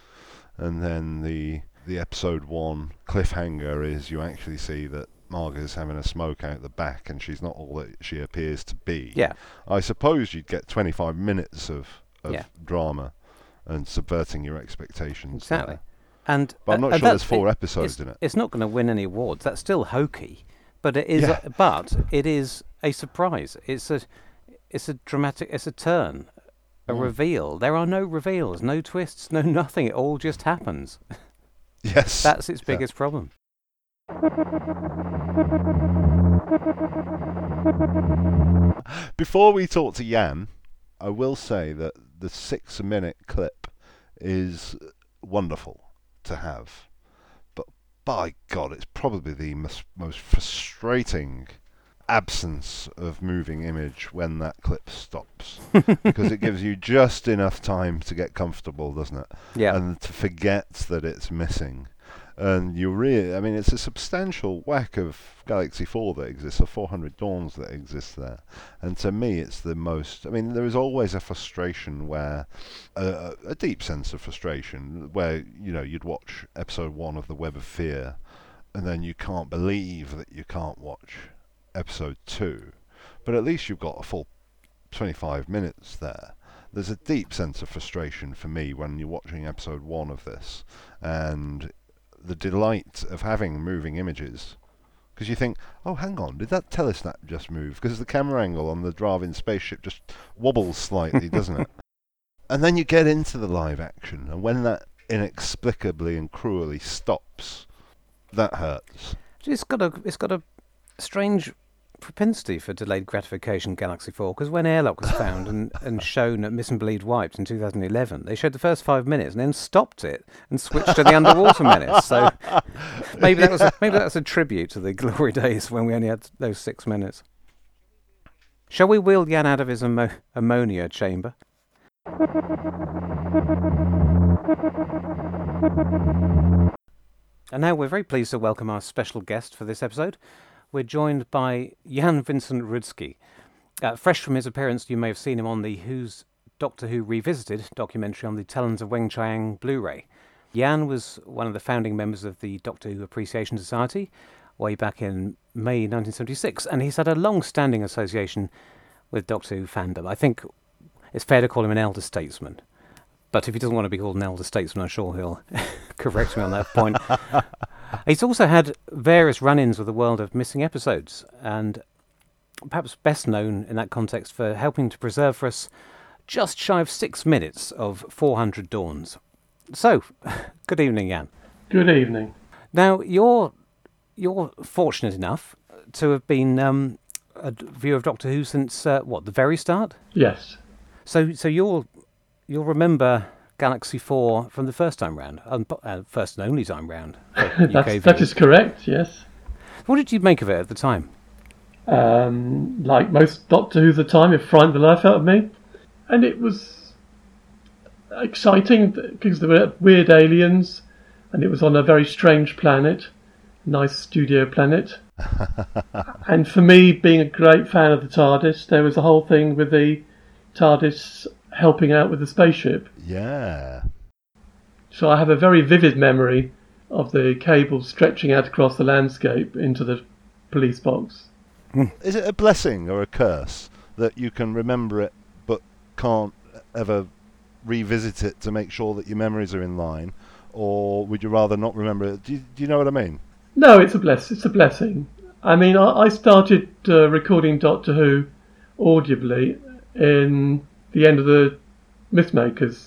and then the episode 1 cliffhanger is you actually see that Marga's having a smoke out the back and she's not all that she appears to be. Yeah. I suppose you'd get 25 minutes of of drama and subverting your expectations. Exactly. But I'm not sure there's four episodes in it. It's not going to win any awards. That's still hokey, but it is. Yeah. But it is a surprise. It's a dramatic. It's a turn, a reveal. There are no reveals, no twists, no nothing. It all just happens. Yes. That's its biggest problem. Before we talk to Jan, I will say that the 6-minute clip is wonderful to have, but by God, it's probably the most frustrating absence of moving image when that clip stops, because it gives you just enough time to get comfortable, doesn't it? Yeah. And to forget that it's missing. And you really, I mean, it's a substantial whack of Galaxy 4 that exists, or 400 Dawns that exists there. And to me, it's the most, I mean, there is always a frustration where, a deep sense of frustration, where, you know, you'd watch episode 1 of The Web of Fear, and then you can't believe that you can't watch episode 2. But at least you've got a full 25 minutes there. There's a deep sense of frustration for me when you're watching episode 1 of this, and the delight of having moving images, because you think, oh, hang on, did that telesnap just move? Because the camera angle on the Drahvin spaceship just wobbles slightly, doesn't it? And then you get into the live action, and when that inexplicably and cruelly stops, that hurts. It's got a strange propensity for delayed gratification, Galaxy 4, because when Airlock was found and shown at Miss and Bleed Wiped in 2011, they showed the first 5 minutes and then stopped it and switched to the Underwater Menace. So maybe that was a tribute to the glory days when we only had those 6 minutes. Shall we wheel Jan out of his ammonia chamber? And now we're very pleased to welcome our special guest for this episode. We're joined by Jan Vincent-Rudzki. Fresh from his appearance, you may have seen him on the Who's Doctor Who Revisited documentary on the Talons of Weng Chiang Blu-ray. Jan was one of the founding members of the Doctor Who Appreciation Society way back in May 1976, and he's had a long-standing association with Doctor Who fandom. I think it's fair to call him an elder statesman, but if he doesn't want to be called an elder statesman, I'm sure he'll correct me on that point. He's also had various run-ins with the world of missing episodes, and perhaps best known in that context for helping to preserve for us just shy of 6 minutes of 400 Dawns. So, good evening, Jan. Good evening. Now, you're fortunate enough to have been a viewer of Doctor Who since, the very start? Yes. So you'll remember Galaxy 4 from the first time round, first and only time round. That is correct, yes. What did you make of it at the time? Like most Doctor Who's at the time, it frightened the life out of me. And it was exciting because there were weird aliens and it was on a very strange planet, nice studio planet. And for me, being a great fan of the TARDIS, there was the whole thing with the TARDIS helping out with the spaceship. Yeah. So I have a very vivid memory of the cable stretching out across the landscape into the police box. Is it a blessing or a curse that you can remember it but can't ever revisit it to make sure that your memories are in line? Or would you rather not remember it? Do you know what I mean? No, it's a blessing. I mean, I started recording Doctor Who audibly in the end of the Mythmakers,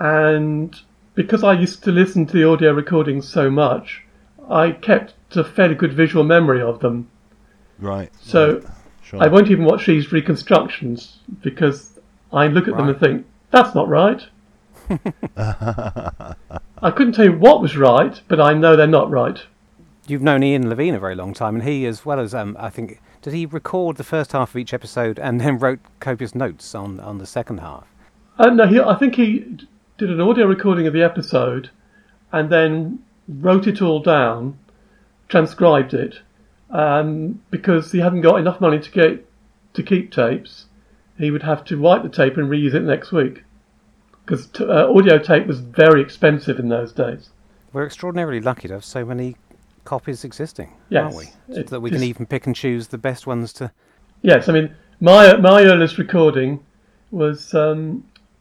and because I used to listen to the audio recordings so much, I kept a fairly good visual memory of them. Right. So right. Sure. I won't even watch these reconstructions because I look at them and think, that's not right. I couldn't tell you what was right, but I know they're not right. You've known Ian Levine a very long time, and he, as well as, I think, did he record the first half of each episode and then wrote copious notes on the second half? No, I think he did an audio recording of the episode and then wrote it all down, transcribed it, because he hadn't got enough money to keep tapes. He would have to wipe the tape and reuse it next week, because audio tape was very expensive in those days. We're extraordinarily lucky to have so many copies existing, yes, aren't we? So that we can even pick and choose the best ones to... Yes, I mean, my earliest recording was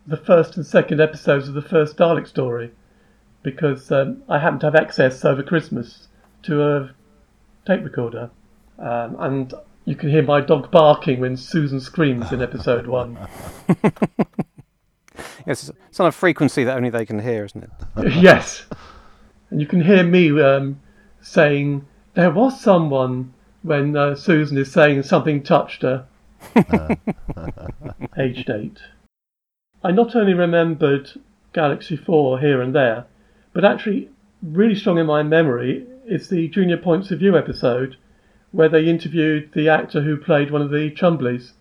the first and second episodes of the first Dalek story, because I happened to have access over Christmas to a tape recorder, and you can hear my dog barking when Susan screams in episode one. Yes, it's on a frequency that only they can hear, isn't it? Yes. And you can hear me saying, there was someone, when Susan is saying something touched her. Age date. I not only remembered Galaxy 4 here and there, but actually really strong in my memory is the Junior Points of View episode where they interviewed the actor who played one of the Chumblies.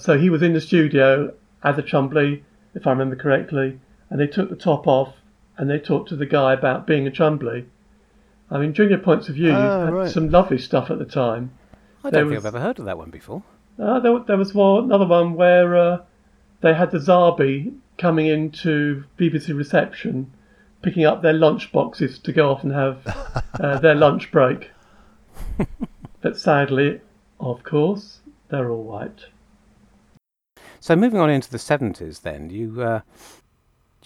So he was in the studio as a Chumbly, if I remember correctly, and they took the top off and they talked to the guy about being a Chumbly. I mean, Junior Points of View had some lovely stuff at the time. I don't think I've ever heard of that one before. There was another one where they had the Zabi coming into BBC reception, picking up their lunch boxes to go off and have their lunch break. But sadly, of course, they're all white. So moving on into the 70s then, you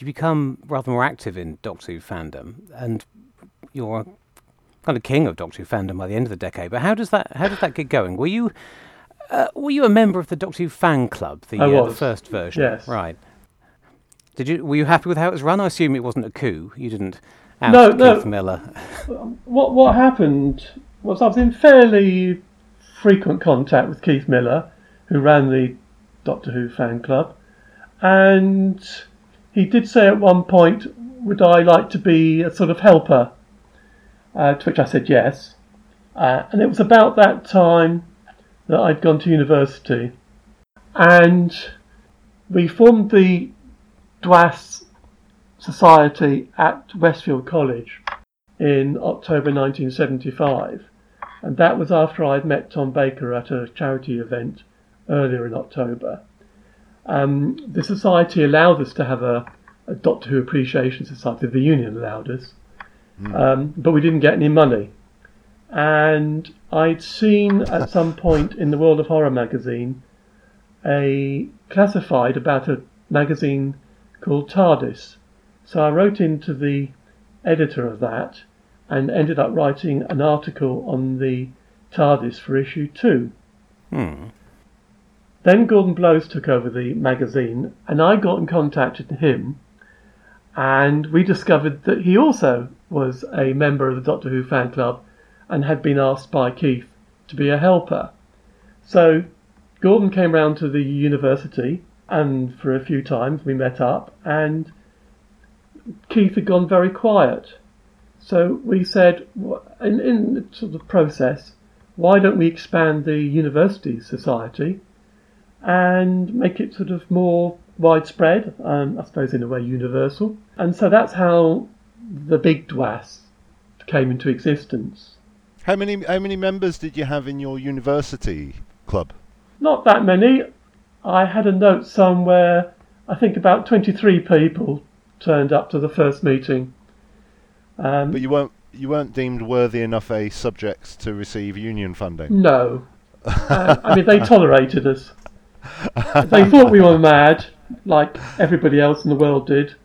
become rather more active in Doctor Who fandom, and you're kind of king of Doctor Who fandom by the end of the decade. But how does that get going? Were you a member of the Doctor Who fan club? The first version, yes. Right? Were you happy with how it was run? I assume it wasn't a coup. You didn't out Keith Miller. What happened was I was in fairly frequent contact with Keith Miller, who ran the Doctor Who fan club, and he did say at one point, would I like to be a sort of helper? To which I said yes. And it was about that time that I'd gone to university. And we formed the DWAS Society at Westfield College in October 1975. And that was after I'd met Tom Baker at a charity event earlier in October. The society allowed us to have a Doctor Who Appreciation Society, the union allowed us, but we didn't get any money. And I'd seen at some point in the World of Horror magazine a classified about a magazine called TARDIS. So I wrote into the editor of that and ended up writing an article on the TARDIS for issue 2. Then Gordon Blows took over the magazine, and I got in contact with him, and we discovered that he also was a member of the Doctor Who fan club and had been asked by Keith to be a helper. So Gordon came round to the university, and for a few times we met up, and Keith had gone very quiet. So we said, in the sort of process, why don't we expand the university society and make it sort of more widespread, I suppose in a way universal. And so that's how the big DWAS came into existence. How many members did you have in your university club? Not that many. I had a note somewhere, I think about 23 people turned up to the first meeting. But you weren't deemed worthy enough a subject to receive union funding? No. I mean, they tolerated us. They thought we were mad, like everybody else in the world did,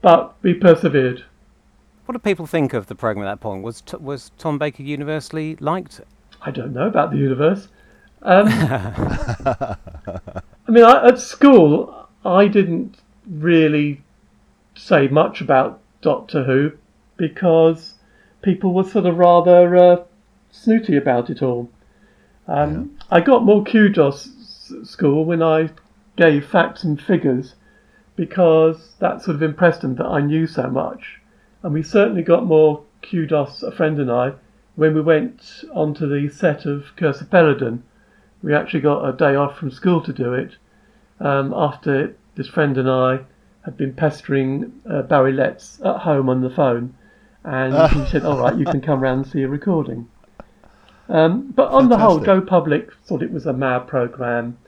but we persevered. What do people think of the programme at that point? Was Tom Baker universally liked? I don't know about the universe. I mean, at school, I didn't really say much about Doctor Who because people were sort of rather snooty about it all. I got more kudos school when I gave facts and figures because that sort of impressed them that I knew so much, and we certainly got more kudos, a friend and I, when we went onto the set of Curse of Peladon. We actually got a day off from school to do it after this friend and I had been pestering Barry Letts at home on the phone, and he said, alright, you can come round and see a recording. But on the whole, Go Public thought it was a mad programme,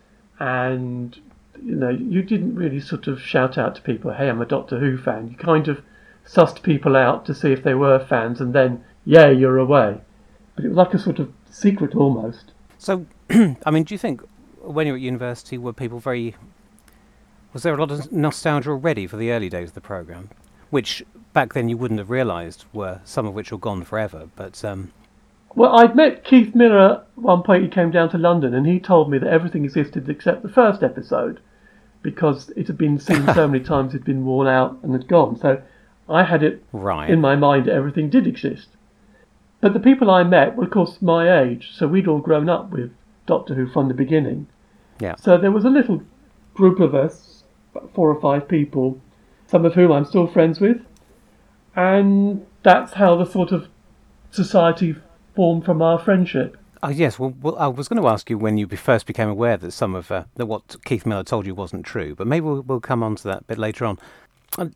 and you didn't really sort of shout out to people, hey, I'm a Doctor Who fan. You kind of sussed people out to see if they were fans, and then, yeah, you're away. But it was like a sort of secret almost. So, I mean, do you think when you were at university, were people very Was there a lot of nostalgia already for the early days of the programme, which back then you wouldn't have realised were, some of which were gone forever, but... Well, I'd met Keith Miller at one point. He came down to London and he told me that everything existed except the first episode, because it had been seen so many times, it had been worn out and had gone. So I had it right in my mind that everything did exist. But the people I met were, of course, my age, so we'd all grown up with Doctor Who from the beginning. Yeah. So there was a little group of us, about 4 or 5 people, some of whom I'm still friends with, and that's how the sort of society formed from our friendship. Oh, yes. Well, I was going to ask you when you first became aware that some of that what Keith Miller told you wasn't true, but maybe we'll come on to that a bit later on.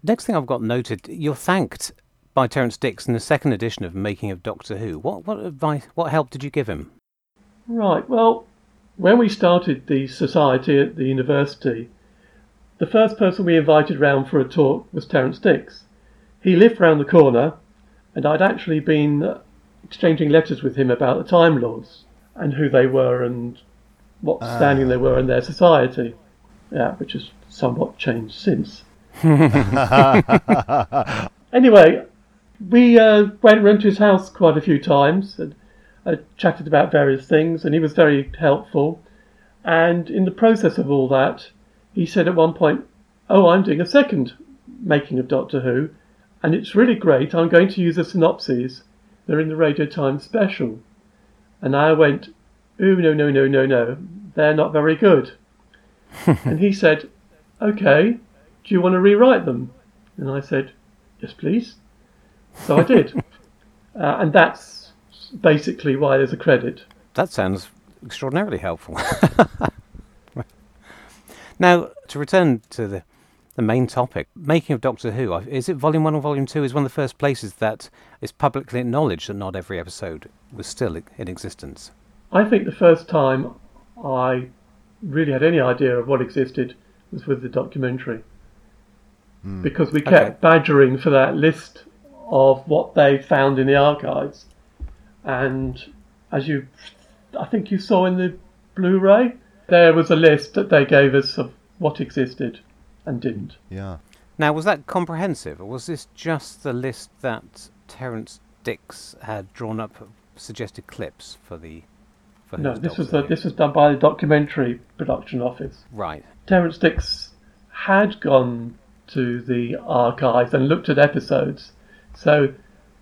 Next thing I've got noted, you're thanked by Terrance Dicks in the second edition of Making of Doctor Who. What advice, what help did you give him? Right, well, when we started the society at the university, the first person we invited round for a talk was Terrance Dicks. He lived round the corner, and I'd actually been exchanging letters with him about the Time Lords and who they were and what standing they were in their society, which has somewhat changed since. Anyway, we went round to his house quite a few times and chatted about various things, and he was very helpful. And in the process of all that, he said at one point, "Oh, I'm doing a second Making of Doctor Who, and it's really great. I'm going to use the synopses. They're in the Radio Times special." And I went, "Oh, no, they're not very good." And he said, "Okay, do you want to rewrite them?" And I said, "Yes, please." So I did. And that's basically why there's a credit. That sounds extraordinarily helpful. Now, to return to the main topic, Making of Doctor Who, is it Volume 1 or Volume 2 is one of the first places that is publicly acknowledged that not every episode was still in existence? I think the first time I really had any idea of what existed was with the documentary, because we kept badgering for that list of what they found in the archives. And as you, I think you saw in the Blu-ray, there was a list that they gave us of what existed and didn't. Yeah. Now, was that comprehensive, or was this just the list that Terrance Dicks had drawn up of suggested clips for the? For no, this was done by the documentary production office. Right. Terrance Dicks had gone to the archives and looked at episodes, so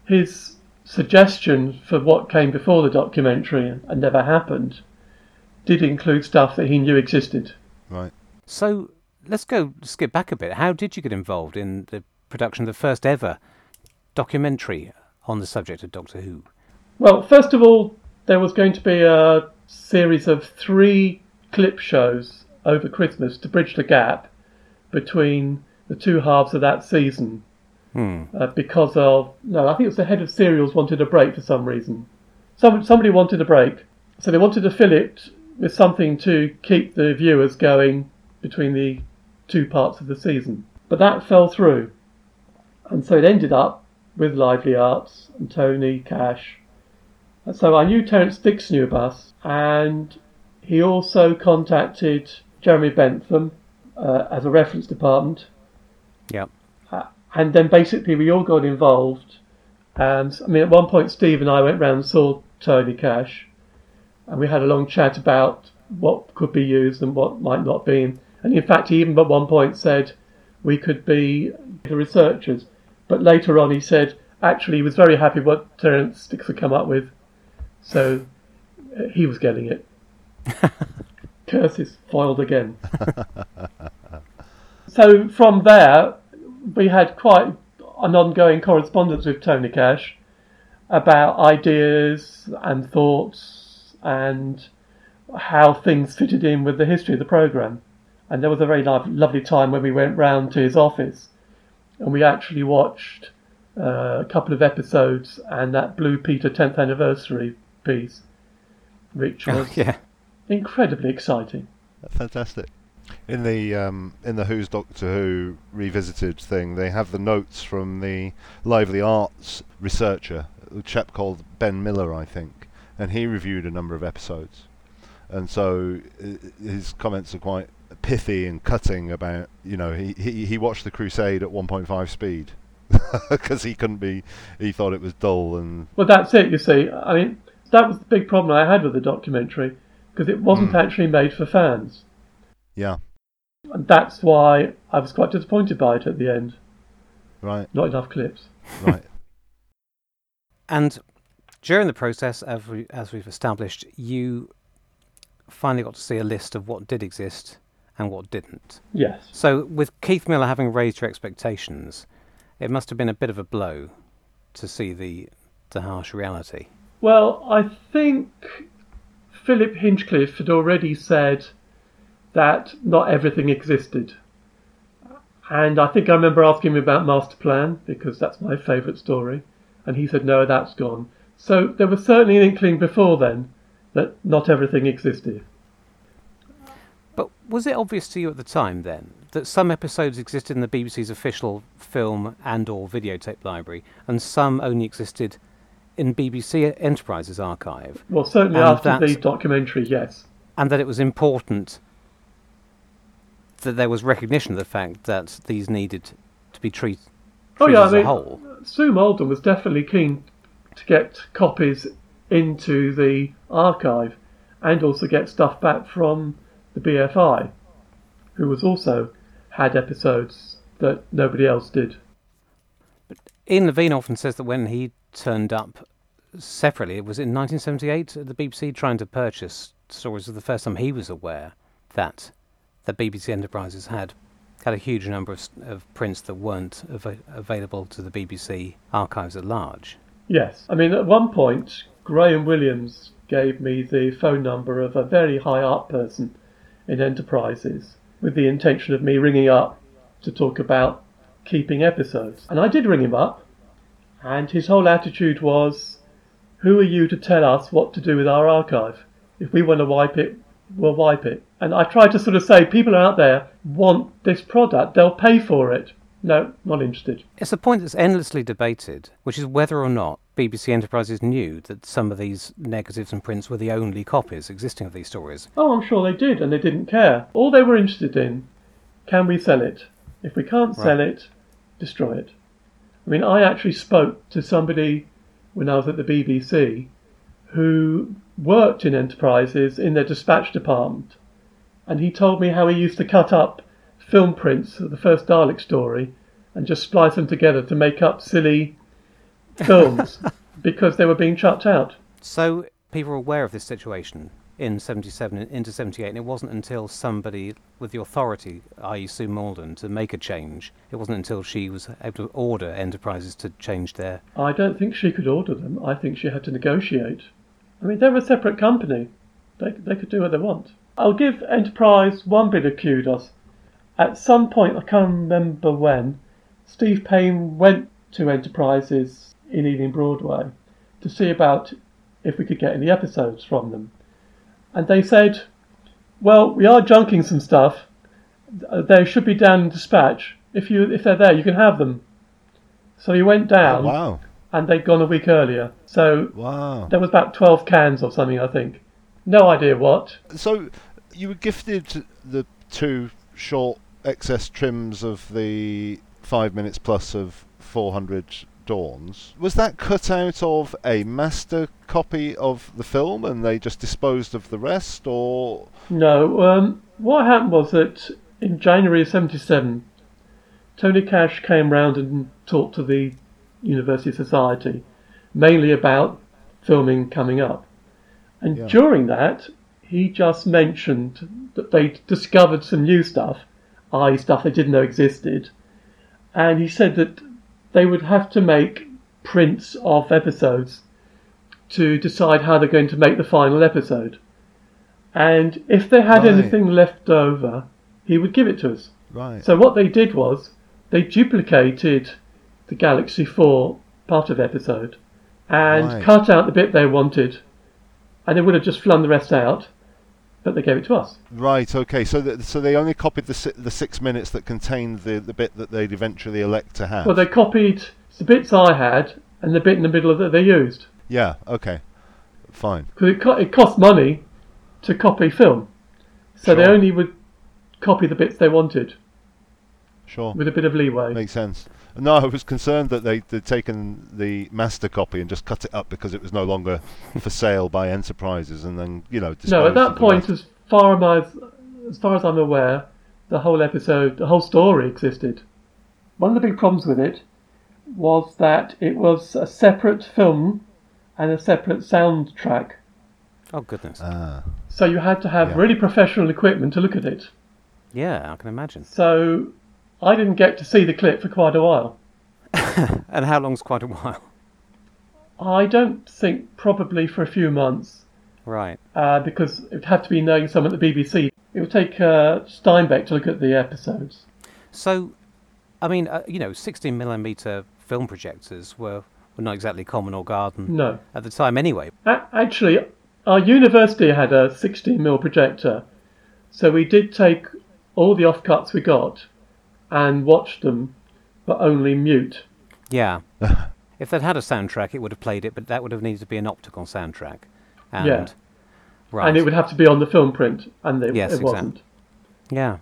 his suggestion for what came before the documentary and never happened did include stuff that he knew existed. Right. So let's go skip back a bit. How did you get involved in the production of the first ever documentary on the subject of Doctor Who? Well, first of all, there was going to be a series of 3 clip shows over Christmas to bridge the gap between the 2 halves of that season. Because of... No, I think it was the head of serials wanted a break for some reason. Somebody wanted a break. So they wanted to fill it with something to keep the viewers going between the 2 parts of the season. But that fell through. And so it ended up with Lively Arts and Tony Cash. And so I knew Terrance Dicks knew of us, and he also contacted Jeremy Bentham as a reference department. Yeah. And then basically we all got involved. And I mean, at one point Steve and I went round and saw Tony Cash, and we had a long chat about what could be used and what might not be. And in fact, he even at one point said we could be the researchers. But later on he said actually he was very happy what Terrance Dicks had come up with. So he was getting it. Curses foiled again. So from there, we had quite an ongoing correspondence with Tony Cash about ideas and thoughts and how things fitted in with the history of the programme. And there was a very lovely time when we went round to his office and we actually watched a couple of episodes and that Blue Peter 10th anniversary piece, which was incredibly exciting. Fantastic. In the Who's Doctor Who Revisited thing, they have the notes from the Lively Arts researcher, a chap called Ben Miller, I think, and he reviewed a number of episodes. And so his comments are quite pithy and cutting about, you know, he watched The Crusade at 1.5 speed because he couldn't be, he thought it was dull. And well, that's it, you see. I mean, that was the big problem I had with the documentary, because it wasn't actually made for fans. Yeah. And that's why I was quite disappointed by it at the end. Right. Not enough clips. Right. And during the process, as we've established, you finally got to see a list of what did exist and what didn't. Yes. So with Keith Miller having raised your expectations, it must have been a bit of a blow to see the harsh reality. Well, I think Philip Hinchcliffe had already said that not everything existed. And I think I remember asking him about Master Plan, because that's my favourite story. And he said, no, that's gone. So there was certainly an inkling before then that not everything existed. But was it obvious to you at the time then that some episodes existed in the BBC's official film and or videotape library and some only existed in BBC Enterprises archive? Well, certainly after the documentary, yes. And that it was important that there was recognition of the fact that these needed to be treated as a whole. Sue Malden was definitely keen to get copies into the archive and also get stuff back from the BFI, who was also had episodes that nobody else did. But Ian Levine often says that when he turned up separately, it was in 1978 at the BBC trying to purchase stories of the first time he was aware that the BBC Enterprises had a huge number of prints that weren't available to the BBC archives at large. Yes. I mean, at one point, Graham Williams gave me the phone number of a very high up person in Enterprises with the intention of me ringing up to talk about keeping episodes. And I did ring him up, and his whole attitude was, who are you to tell us what to do with our archive? If we want to wipe it, we'll wipe it. And I tried to sort of say, people out there want this product, they'll pay for it. No, not interested. It's a point that's endlessly debated, which is whether or not BBC Enterprises knew that some of these negatives and prints were the only copies existing of these stories. Oh, I'm sure they did, and they didn't care. All they were interested in, can we sell it? If we can't sell it, destroy it. I mean, I actually spoke to somebody when I was at the BBC who worked in Enterprises in their dispatch department. And he told me how he used to cut up film prints of the first Dalek story and just splice them together to make up silly films because they were being chucked out. So people were aware of this situation in 77 into 78, and it wasn't until somebody with the authority, i.e. Sue Malden, to make a change. It wasn't until she was able to order Enterprises to change their... I don't think she could order them. I think she had to negotiate. I mean, they're a separate company. They could do what they want. I'll give Enterprise one bit of kudos. At some point, I can't remember when, Steve Payne went to Enterprises in Ealing Broadway to see about if we could get any episodes from them. And they said, well, we are junking some stuff. They should be down in dispatch. If they're there, you can have them. So he went down, and they'd gone a week earlier. So there was about 12 cans or something, I think. No idea what. So you were gifted the two short excess trims of the 5 minutes plus of 400 Dawns. Was that cut out of a master copy of the film and they just disposed of the rest, or...? No. What happened was that in January of 77, Tony Cash came round and talked to the University Society, mainly about filming coming up. And during that, he just mentioned that they discovered some new stuff, i.e. stuff they didn't know existed. And he said that they would have to make prints of episodes to decide how they're going to make the final episode. And if they had anything left over, he would give it to us. Right. So what they did was they duplicated the Galaxy 4 part of episode and cut out the bit they wanted. And they would have just flung the rest out, but they gave it to us. Right, okay. So they only copied the 6 minutes that contained the bit that they'd eventually elect to have. Well, they copied the bits I had and the bit in the middle that they used. Yeah, okay. Fine. Because it cost money to copy film. So they only would copy the bits they wanted. Sure. With a bit of leeway. Makes sense. No, I was concerned that they'd taken the master copy and just cut it up because it was no longer for sale by Enterprises, and then, you know... No, at that point, as far as I'm aware, the whole episode, the whole story existed. One of the big problems with it was that it was a separate film and a separate soundtrack. Oh, goodness. So you had to have really professional equipment to look at it. Yeah, I can imagine. So... I didn't get to see the clip for quite a while. And how long's quite a while? I don't think probably for a few months. Right. Because it would have to be knowing someone at the BBC. It would take Steinbeck to look at the episodes. So, I mean, 16mm film projectors were not exactly common or garden at the time anyway. Actually, our university had a 16mm projector. So we did take all the offcuts we got and watch them, but only mute. Yeah. If they'd had a soundtrack, it would have played it, but that would have needed to be an optical soundtrack. And, yeah. Right. And it would have to be on the film print, and it wasn't. Yeah.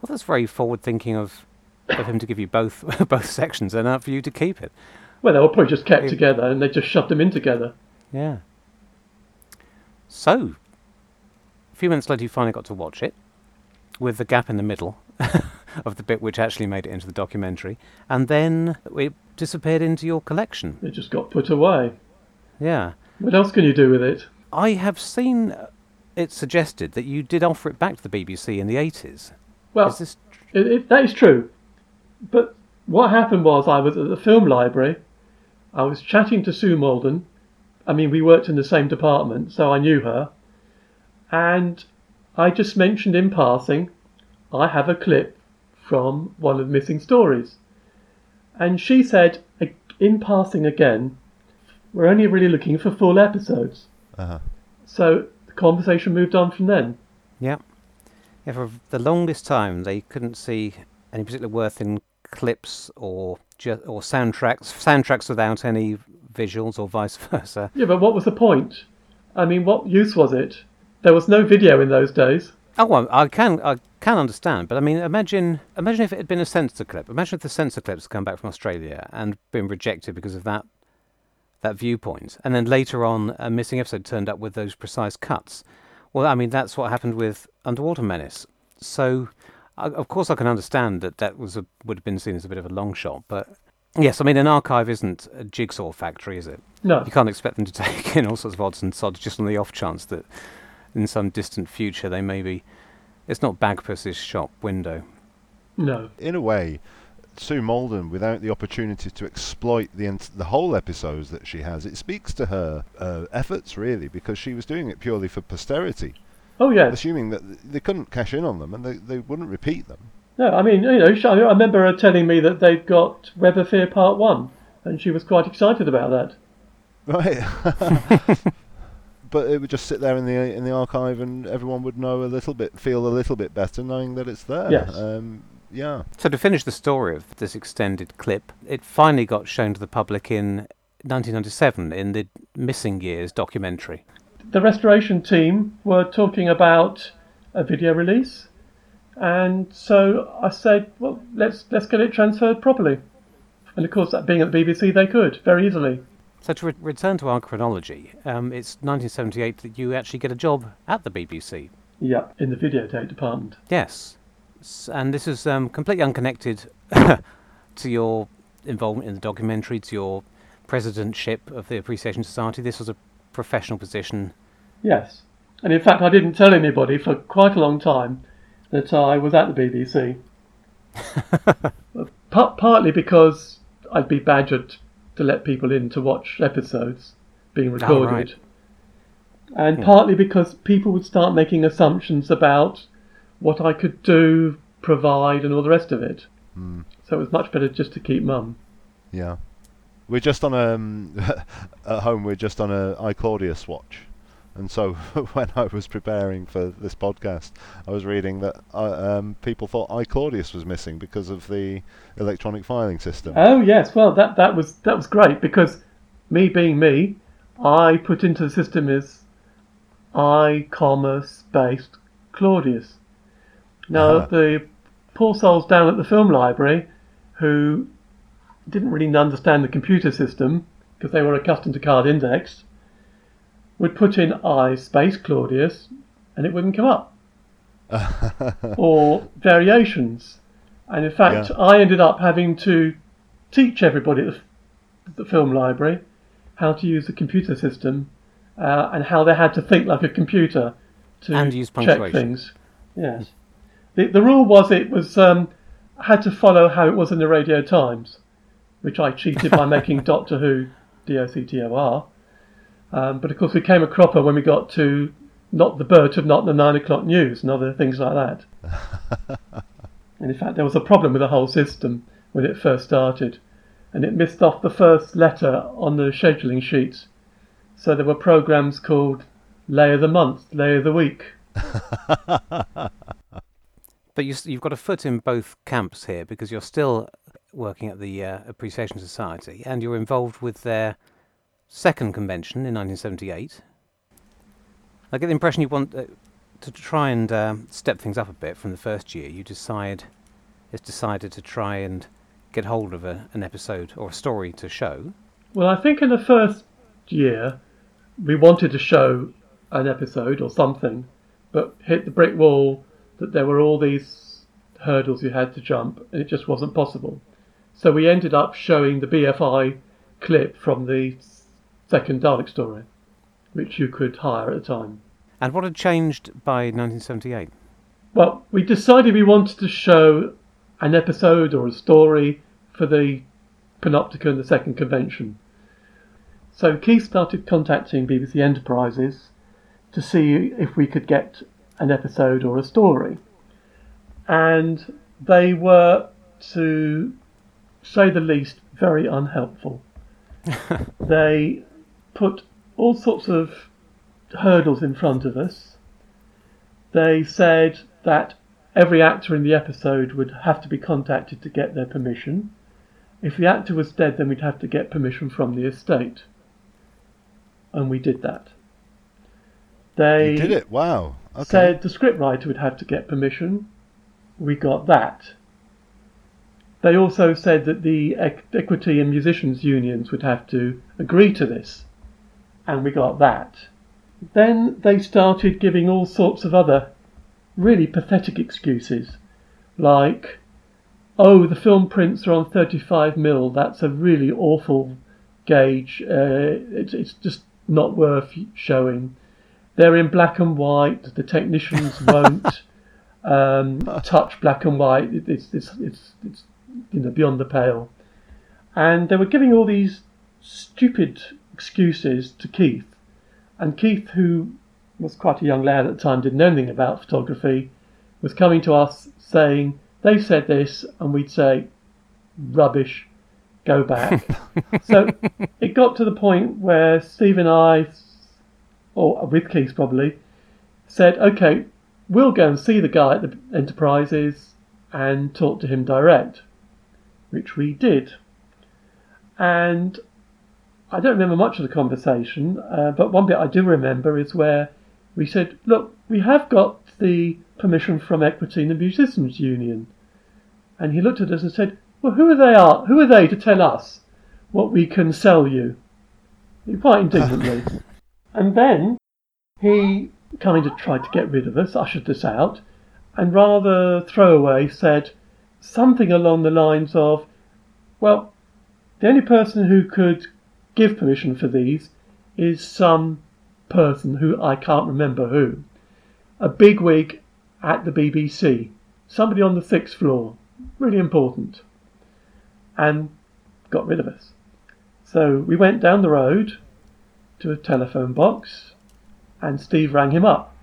Well, that's very forward-thinking of him to give you both sections, and not for you to keep it. Well, they were probably just kept together, and they just shoved them in together. Yeah. So, a few minutes later, you finally got to watch it, with the gap in the middle... of the bit which actually made it into the documentary, and then it disappeared into your collection. It just got put away. Yeah. What else can you do with it? I have seen it suggested that you did offer it back to the BBC in the 80s. Well, is this that is true. But what happened was I was at the film library, I was chatting to Sue Malden, I mean we worked in the same department, so I knew her, and I just mentioned in passing, I have a clip from one of the missing stories. And she said, in passing again, we're only really looking for full episodes. Uh-huh. So the conversation moved on from then. Yeah. Yeah. For the longest time, they couldn't see any particular worth in clips or soundtracks without any visuals or vice versa. Yeah, but what was the point? I mean, what use was it? There was no video in those days. Oh, well, I can understand, but I mean, imagine if it had been a censor clip. Imagine if the censor clips had come back from Australia and been rejected because of that viewpoint, and then later on, a missing episode turned up with those precise cuts. Well, I mean, that's what happened with Underwater Menace. So, of course, I can understand that would have been seen as a bit of a long shot. But yes, I mean, an archive isn't a jigsaw factory, is it? No, you can't expect them to take in all sorts of odds and sods just on the off chance that. In some distant future, they may be... It's not Bagpuss's shop window. No. In a way, Sue Malden, without the opportunity to exploit the whole episodes that she has, it speaks to her efforts, really, because she was doing it purely for posterity. Oh, yeah. Assuming that they couldn't cash in on them and they wouldn't repeat them. No, I mean, you know, I remember her telling me that they'd got Web of Fear Part 1, and she was quite excited about that. Right. But it would just sit there in the archive, and everyone would know feel a little bit better, knowing that it's there. Yes. Yeah. So to finish the story of this extended clip, it finally got shown to the public in 1997 in the Missing Years documentary. The restoration team were talking about a video release, and so I said, "Well, let's get it transferred properly." And of course, that being at the BBC, they could very easily. So to return to our chronology, it's 1978 that you actually get a job at the BBC. Yeah, in the videotape department. Yes. And this is completely unconnected to your involvement in the documentary, to your presidentship of the Appreciation Society. This was a professional position. Yes. And in fact, I didn't tell anybody for quite a long time that I was at the BBC. Partly because I'd be badgered to let people in to watch episodes being recorded. Oh, right. And partly because people would start making assumptions about what I could do, provide, and all the rest of it. Mm. So it was much better just to keep mum. Yeah. We're just on at home, we're just on a iClaudius watch. And so when I was preparing for this podcast, I was reading that people thought iClaudius was missing because of the electronic filing system. Oh, yes. Well, that was great because me being me, I put into the system is I, space, Claudius. No, the poor souls down at the film library who didn't really understand the computer system because they were accustomed to card index would put in I space Claudius and it wouldn't come up. Or variations. And in fact, I ended up having to teach everybody at the film library how to use the computer system and how they had to think like a computer to and use check things. Yes. The rule was it was had to follow how it was in the Radio Times, which I cheated by making Doctor Who DOCTOR. But of course, we came a cropper when we got to Not the Bird of Not the 9 o'clock News and other things like that. And in fact, there was a problem with the whole system when it first started, and it missed off the first letter on the scheduling sheet. So there were programs called Lay of the Month, Lay of the Week. But you've got a foot in both camps here because you're still working at the Appreciation Society and you're involved with their second convention in 1978. I get the impression you want to try and step things up a bit from the first year. It's decided to try and get hold of an episode or a story to show. Well, I think in the first year we wanted to show an episode or something, but hit the brick wall that there were all these hurdles you had to jump, and it just wasn't possible. So we ended up showing the BFI clip from the second Dalek story, which you could hire at the time. And what had changed by 1978? Well, we decided we wanted to show an episode or a story for the Panopticon, the second convention. So Keith started contacting BBC Enterprises to see if we could get an episode or a story. And they were, to say the least, very unhelpful. They put all sorts of hurdles in front of us. They said that every actor in the episode would have to be contacted to get their permission. If the actor was dead, then we'd have to get permission from the estate. And we did that. They did it, wow. Okay. Said the scriptwriter would have to get permission. We got that. They also said that the Equity and musicians unions would have to agree to this. And we got that. Then they started giving all sorts of other really pathetic excuses, like, oh, the film prints are on 35mm, that's a really awful gauge, it's just not worth showing. They're in black and white, the technicians won't touch black and white, it's beyond the pale. And they were giving all these stupid excuses to Keith, and Keith, who was quite a young lad at the time, didn't know anything about photography, was coming to us saying, they said this, and we'd say, rubbish, go back. So it got to the point where Steve and I, or with Keith probably, said, okay, we'll go and see the guy at the Enterprises and talk to him direct, which we did. And I don't remember much of the conversation, but one bit I do remember is where we said, look, we have got the permission from Equity and the Musicians Union. And he looked at us and said, well, who are they to tell us what we can sell you? Quite indignantly. And then he kind of tried to get rid of us, ushered us out, and rather throwaway said something along the lines of, well, the only person who could give permission for these is some person who I can't remember who. A bigwig at the BBC, somebody on the 6th floor, really important, and got rid of us. So we went down the road to a telephone box, and Steve rang him up,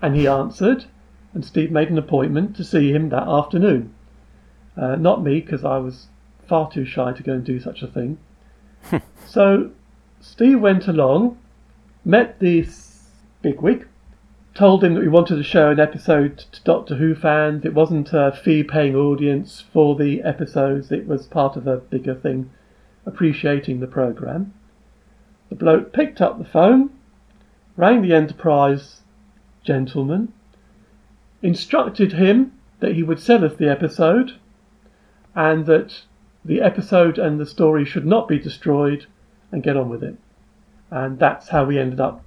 and he answered, and Steve made an appointment to see him that afternoon. Not me, because I was far too shy to go and do such a thing. So Steve went along, met this bigwig, told him that we wanted to show an episode to Doctor Who fans. It wasn't a fee-paying audience for the episodes. It was part of a bigger thing, appreciating the programme. The bloke picked up the phone, rang the Enterprise gentleman, instructed him that he would sell us the episode and that the episode and the story should not be destroyed and get on with it. And that's how we ended up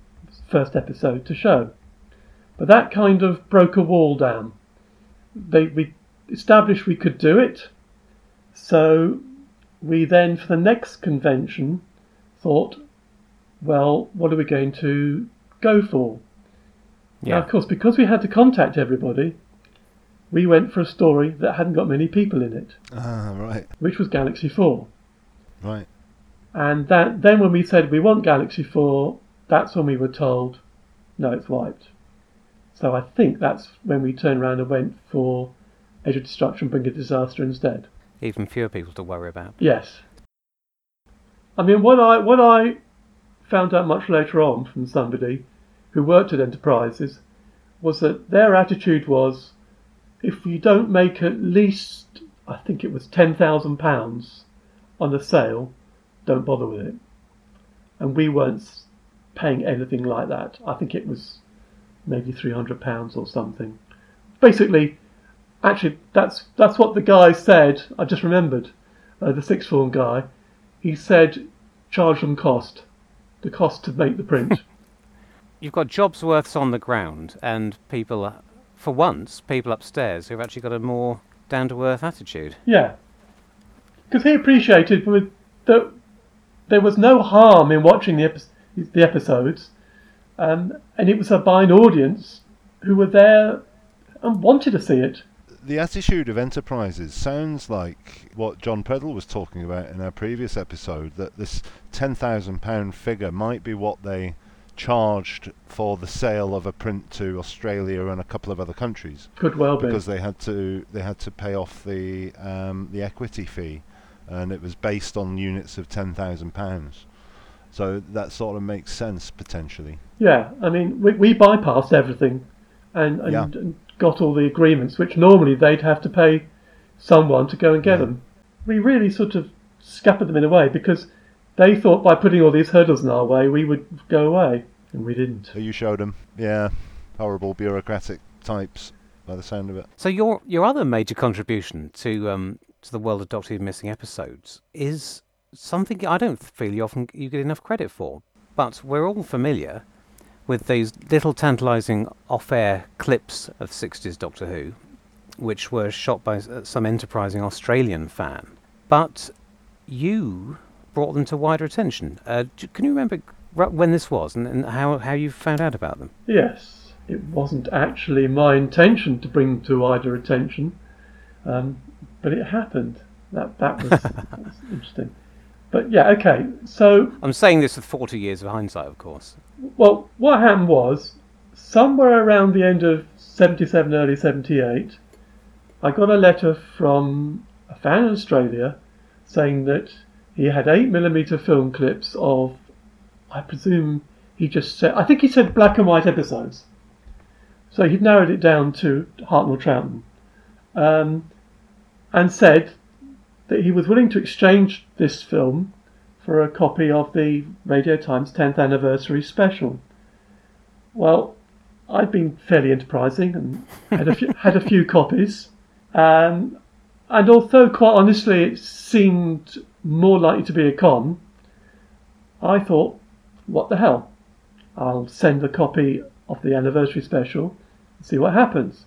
first episode to show. But that kind of broke a wall down. We established we could do it. So we then, for the next convention, thought, well, what are we going to go for? Yeah. Now, of course, because we had to contact everybody, we went for a story that hadn't got many people in it. Ah, right. Which was Galaxy 4. Right. And then when we said we want Galaxy 4, that's when we were told, no, it's wiped. So I think that's when we turned around and went for Age of Destruction, Brink of Disaster instead. Even fewer people to worry about. Yes. I mean, what I found out much later on from somebody who worked at Enterprises was that their attitude was, if you don't make at least, I think it was £10,000 on a sale, don't bother with it. And we weren't paying anything like that. I think it was maybe £300 or something. Basically, actually, that's what the guy said. I just remembered, the sixth form guy. He said, charge them cost, the cost to make the print. You've got jobs worths on the ground and people, for once, people upstairs who've actually got a more down-to-earth attitude. Yeah. Because he appreciated that there was no harm in watching the episodes, and it was a buying audience who were there and wanted to see it. The attitude of Enterprises sounds like what John Peddle was talking about in our previous episode, that this £10,000 figure might be what they charged for the sale of a print to Australia and a couple of other countries. Could well be. Because they had to pay off the equity fee, and it was based on units of £10,000. So that sort of makes sense, potentially. Yeah, I mean, we bypassed everything and got all the agreements, which normally they'd have to pay someone to go and get them. We really sort of scuppered them in a way, because they thought by putting all these hurdles in our way, we would go away, and we didn't. So you showed them, yeah, horrible bureaucratic types, by the sound of it. So your other major contribution to the world of Doctor Who missing episodes is something I don't feel you get enough credit for, but we're all familiar with these little tantalising off-air clips of 60s Doctor Who, which were shot by some enterprising Australian fan. But you brought them to wider attention. Can you remember when this was and how you found out about them? Yes, it wasn't actually my intention to bring them to wider attention, but it happened. That was interesting. But yeah, okay, so... I'm saying this with 40 years of hindsight, of course. Well, what happened was, somewhere around the end of 77, early 78, I got a letter from a fan in Australia saying that he had 8mm film clips of, I presume he just said, I think he said black and white episodes. So he'd narrowed it down to Hartnell Troughton, and said that he was willing to exchange this film for a copy of the Radio Times 10th Anniversary Special. Well, I'd been fairly enterprising and had a few copies. And although, quite honestly, it seemed more likely to be a con, I thought, what the hell? I'll send a copy of the Anniversary Special and see what happens.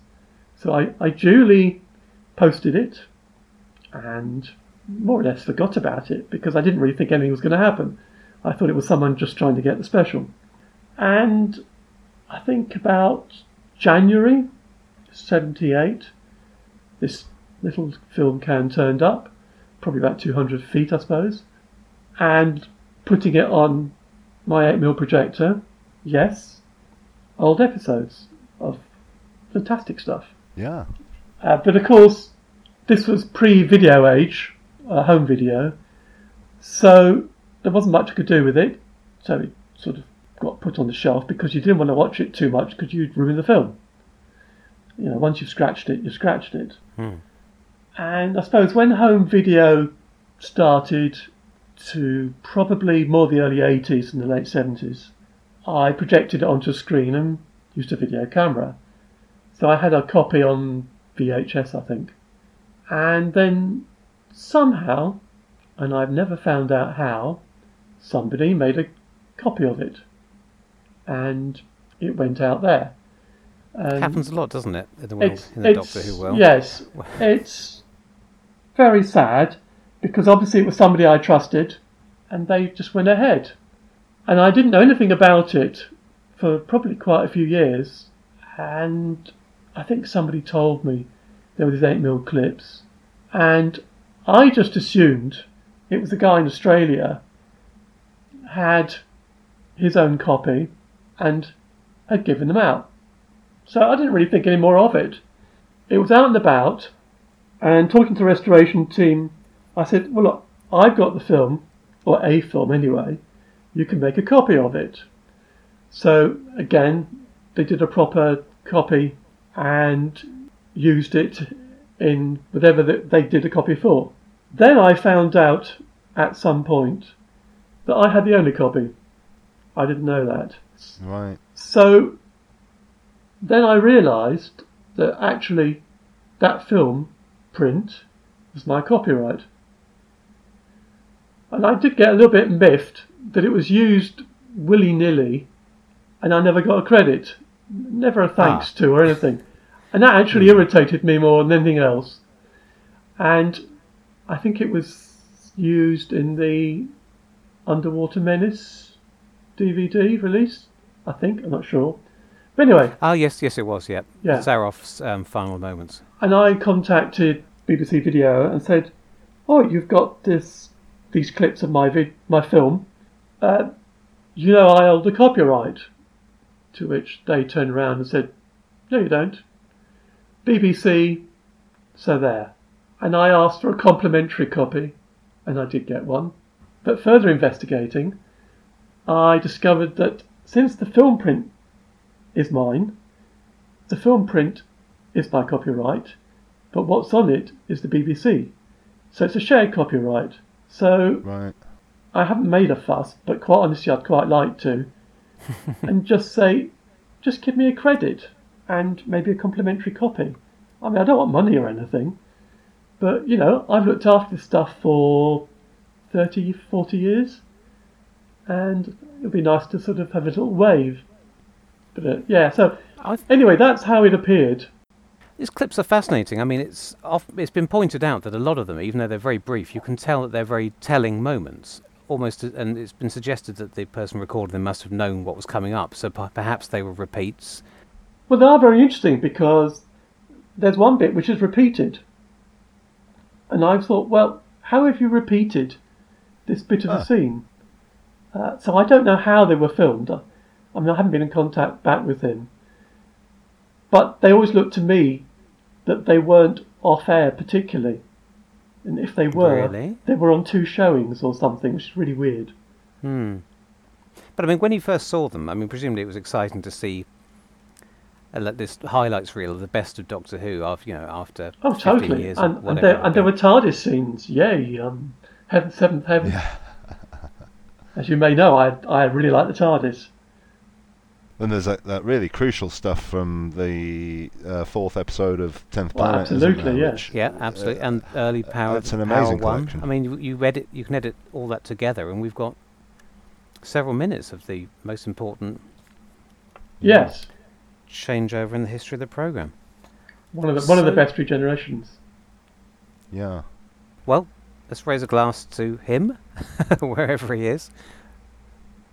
So I duly posted it and more or less forgot about it because I didn't really think anything was going to happen. I thought it was someone just trying to get the special. And I think about January 78, this little film can turned up, probably about 200 feet, I suppose, and putting it on my 8mm projector, yes, old episodes of fantastic stuff. Yeah. But of course, this was pre-video age, home video, so there wasn't much I could do with it, so it sort of got put on the shelf because you didn't want to watch it too much because you'd ruin the film. You know, once you've scratched it, you've scratched it. Hmm. And I suppose when home video started to probably more the early 80s and the late 70s, I projected it onto a screen and used a video camera. So I had a copy on VHS, I think. And then somehow, and I've never found out how, somebody made a copy of it. And it went out there. It happens a lot, doesn't it, in the world, in the Doctor Who world? Yes. It's very sad, because obviously it was somebody I trusted, and they just went ahead. And I didn't know anything about it for probably quite a few years, and I think somebody told me there were these 8mm clips, and I just assumed it was a guy in Australia had his own copy and had given them out. So I didn't really think any more of it. It was out and about, and talking to the restoration team, I said, well, look, I've got the film, or a film anyway, you can make a copy of it. So again, they did a proper copy and used it in whatever they did a copy for. Then I found out at some point that I had the only copy. I didn't know that. Right. So then I realised that actually that film print was my copyright. And I did get a little bit miffed that it was used willy-nilly and I never got a credit. Never a thanks to or anything. And that actually irritated me more than anything else. And I think it was used in the Underwater Menace DVD release, I think. I'm not sure. But anyway. Oh, yes, it was, yeah. Zaroff's final moments. And I contacted BBC Video and said, oh, you've got these clips of my film. You know I hold the copyright. To which they turned around and said, no, you don't. BBC, so there. And I asked for a complimentary copy, and I did get one. But further investigating, I discovered that since the film print is mine, the film print is my copyright, but what's on it is the BBC. So it's a shared copyright. So right. I haven't made a fuss, but quite honestly, I'd quite like to. And just say, just give me a credit and maybe a complimentary copy. I mean, I don't want money or anything, but, you know, I've looked after this stuff for 30, 40 years, and it'd be nice to sort of have a little wave. But, so anyway, that's how it appeared. These clips are fascinating. I mean, it's been pointed out that a lot of them, even though they're very brief, you can tell that they're very telling moments. Almost, and it's been suggested that the person recording them must have known what was coming up, so perhaps they were repeats. Well, they are very interesting because there's one bit which is repeated. And I thought, well, how have you repeated this bit of the scene? So I don't know how they were filmed. I mean, I haven't been in contact back with him. But they always looked to me that they weren't off-air particularly. And if they were, they were on two showings or something, which is really weird. But I mean, when you first saw them, I mean, presumably it was exciting to see this highlights reel of the best of Doctor Who after 15 years. Oh, totally. And there were TARDIS scenes. Yay, Seventh Heaven. Yeah. As you may know, I really like the TARDIS. Then there's that really crucial stuff from the fourth episode of Tenth Planet. Absolutely, yes. Yeah, absolutely. And early Power. That's an amazing collection. I mean, you can edit all that together, and we've got several minutes of the most important changeover in the history of the programme. One of the best regenerations. Yeah. Well, let's raise a glass to him, wherever he is.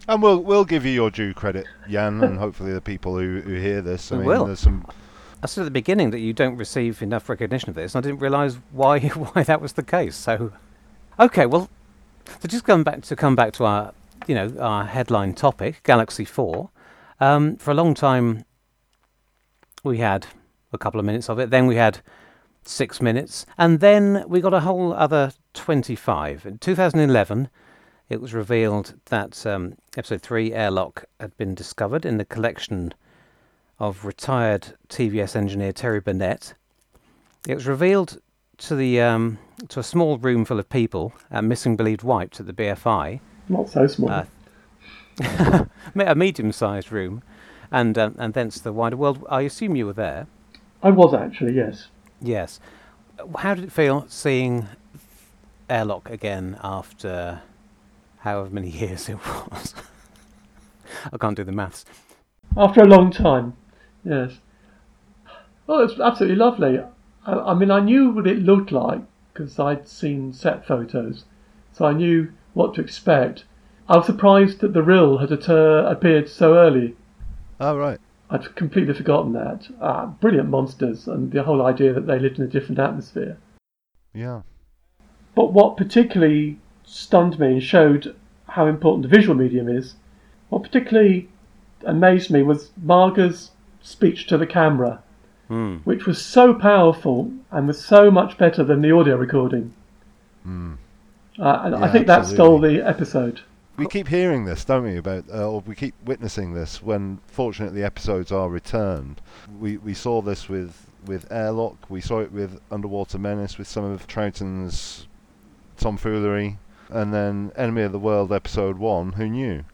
And we'll give you your due credit, Jan, and hopefully the people who hear this. I mean, there's some. I said at the beginning that you don't receive enough recognition of this, and I didn't realise why that was the case. So, okay, well, so just come back to our our headline topic, Galaxy 4. For a long time, we had a couple of minutes of it. Then we had 6 minutes, and then we got a whole other 25 in 2011. It was revealed that Episode 3, Airlock, had been discovered in the collection of retired TVS engineer Terry Burnett. It was revealed to the to a small room full of people at Missing Believed Wiped at the BFI. Not so small. A medium-sized room, and thence the wider world. I assume you were there. I was actually, yes. Yes. How did it feel seeing Airlock again after however many years it was? I can't do the maths. After a long time, yes. Oh, it's absolutely lovely. I mean, I knew what it looked like because I'd seen set photos, so I knew what to expect. I was surprised that the Rill had appeared so early. Oh, right. I'd completely forgotten that. Brilliant monsters, and the whole idea that they lived in a different atmosphere. Yeah. But what particularly stunned me and showed how important the visual medium is, what particularly amazed me was Marga's speech to the camera, which was so powerful and was so much better than the audio recording. And yeah, I think that stole the episode. We keep hearing this, don't we, about, or we keep witnessing this when, fortunately, episodes are returned. We saw this with Airlock, we saw it with Underwater Menace, with some of Troughton's tomfoolery, and then Enemy of the World, Episode 1, Who Knew?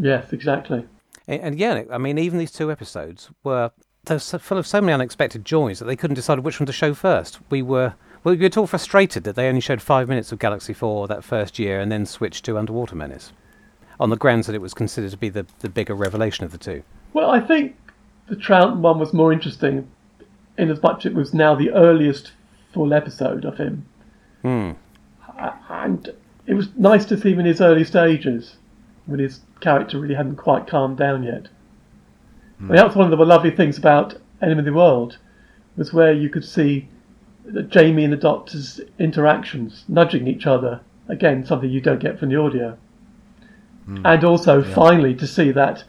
Yes, exactly. And yeah, I mean, even these two episodes were full of so many unexpected joys that they couldn't decide which one to show first. We were at all frustrated that they only showed 5 minutes of Galaxy 4 that first year and then switched to Underwater Menace, on the grounds that it was considered to be the bigger revelation of the two. Well, I think the Troughton one was more interesting in as much as it was now the earliest full episode of him. And it was nice to see him in his early stages, when his character really hadn't quite calmed down yet. I mean, that's one of the lovely things about Enemy of the World, was where you could see Jamie and the Doctor's interactions, nudging each other. Again, something you don't get from the audio. And also, finally, to see that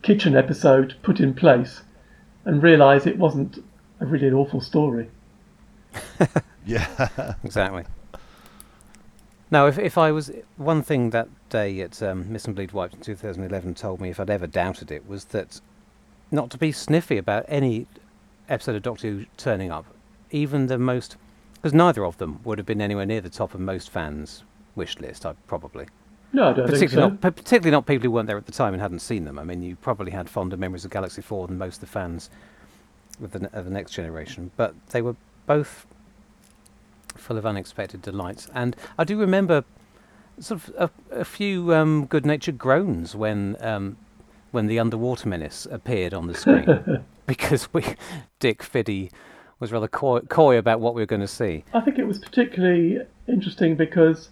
kitchen episode put in place and realise it wasn't a really an awful story. Yeah, exactly. Now, if I was... One thing that day at Miss and Bleed Wiped in 2011 told me, if I'd ever doubted it, was that not to be sniffy about any episode of Doctor Who turning up, even the most... Because neither of them would have been anywhere near the top of most fans' wish list, probably. No, I don't think so. Particularly not people who weren't there at the time and hadn't seen them. I mean, you probably had fonder memories of Galaxy 4 than most of the fans of the next generation. But they were both full of unexpected delights. And I do remember sort of a few good-natured groans when the Underwater Menace appeared on the screen. Because Dick Fiddy was rather coy about what we were going to see. I think it was particularly interesting because...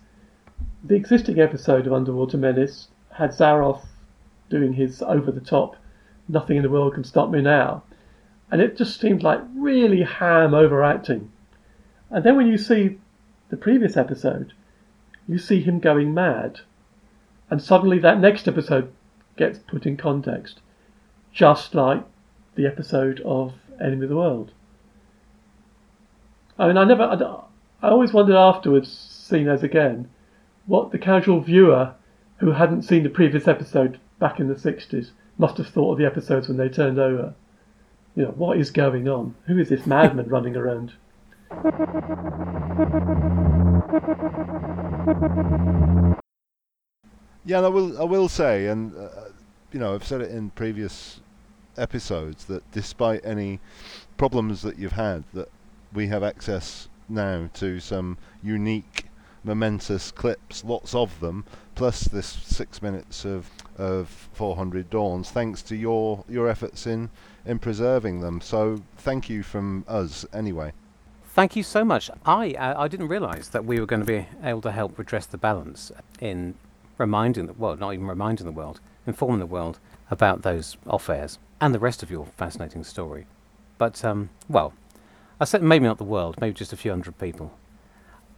The existing episode of Underwater Menace had Zaroff doing his over-the-top, nothing in the world can stop me now. And it just seemed like really ham overacting. And then when you see the previous episode, you see him going mad. And suddenly that next episode gets put in context, just like the episode of Enemy of the World. I mean, I always wondered afterwards, seeing those again, what the casual viewer who hadn't seen the previous episode back in the 60s must have thought of the episodes when they turned over. You know, what is going on? Who is this madman running around? Yeah, and I will say, and you know, I've said it in previous episodes, that despite any problems that you've had, that we have access now to some unique, momentous clips, lots of them, plus this 6 minutes of 400 Dawns, thanks to your efforts in preserving them. So thank you from us anyway. Thank you so much. I didn't realise that we were going to be able to help redress the balance in informing the world about those off-airs and the rest of your fascinating story. But, well, I said maybe not the world, maybe just a few hundred people.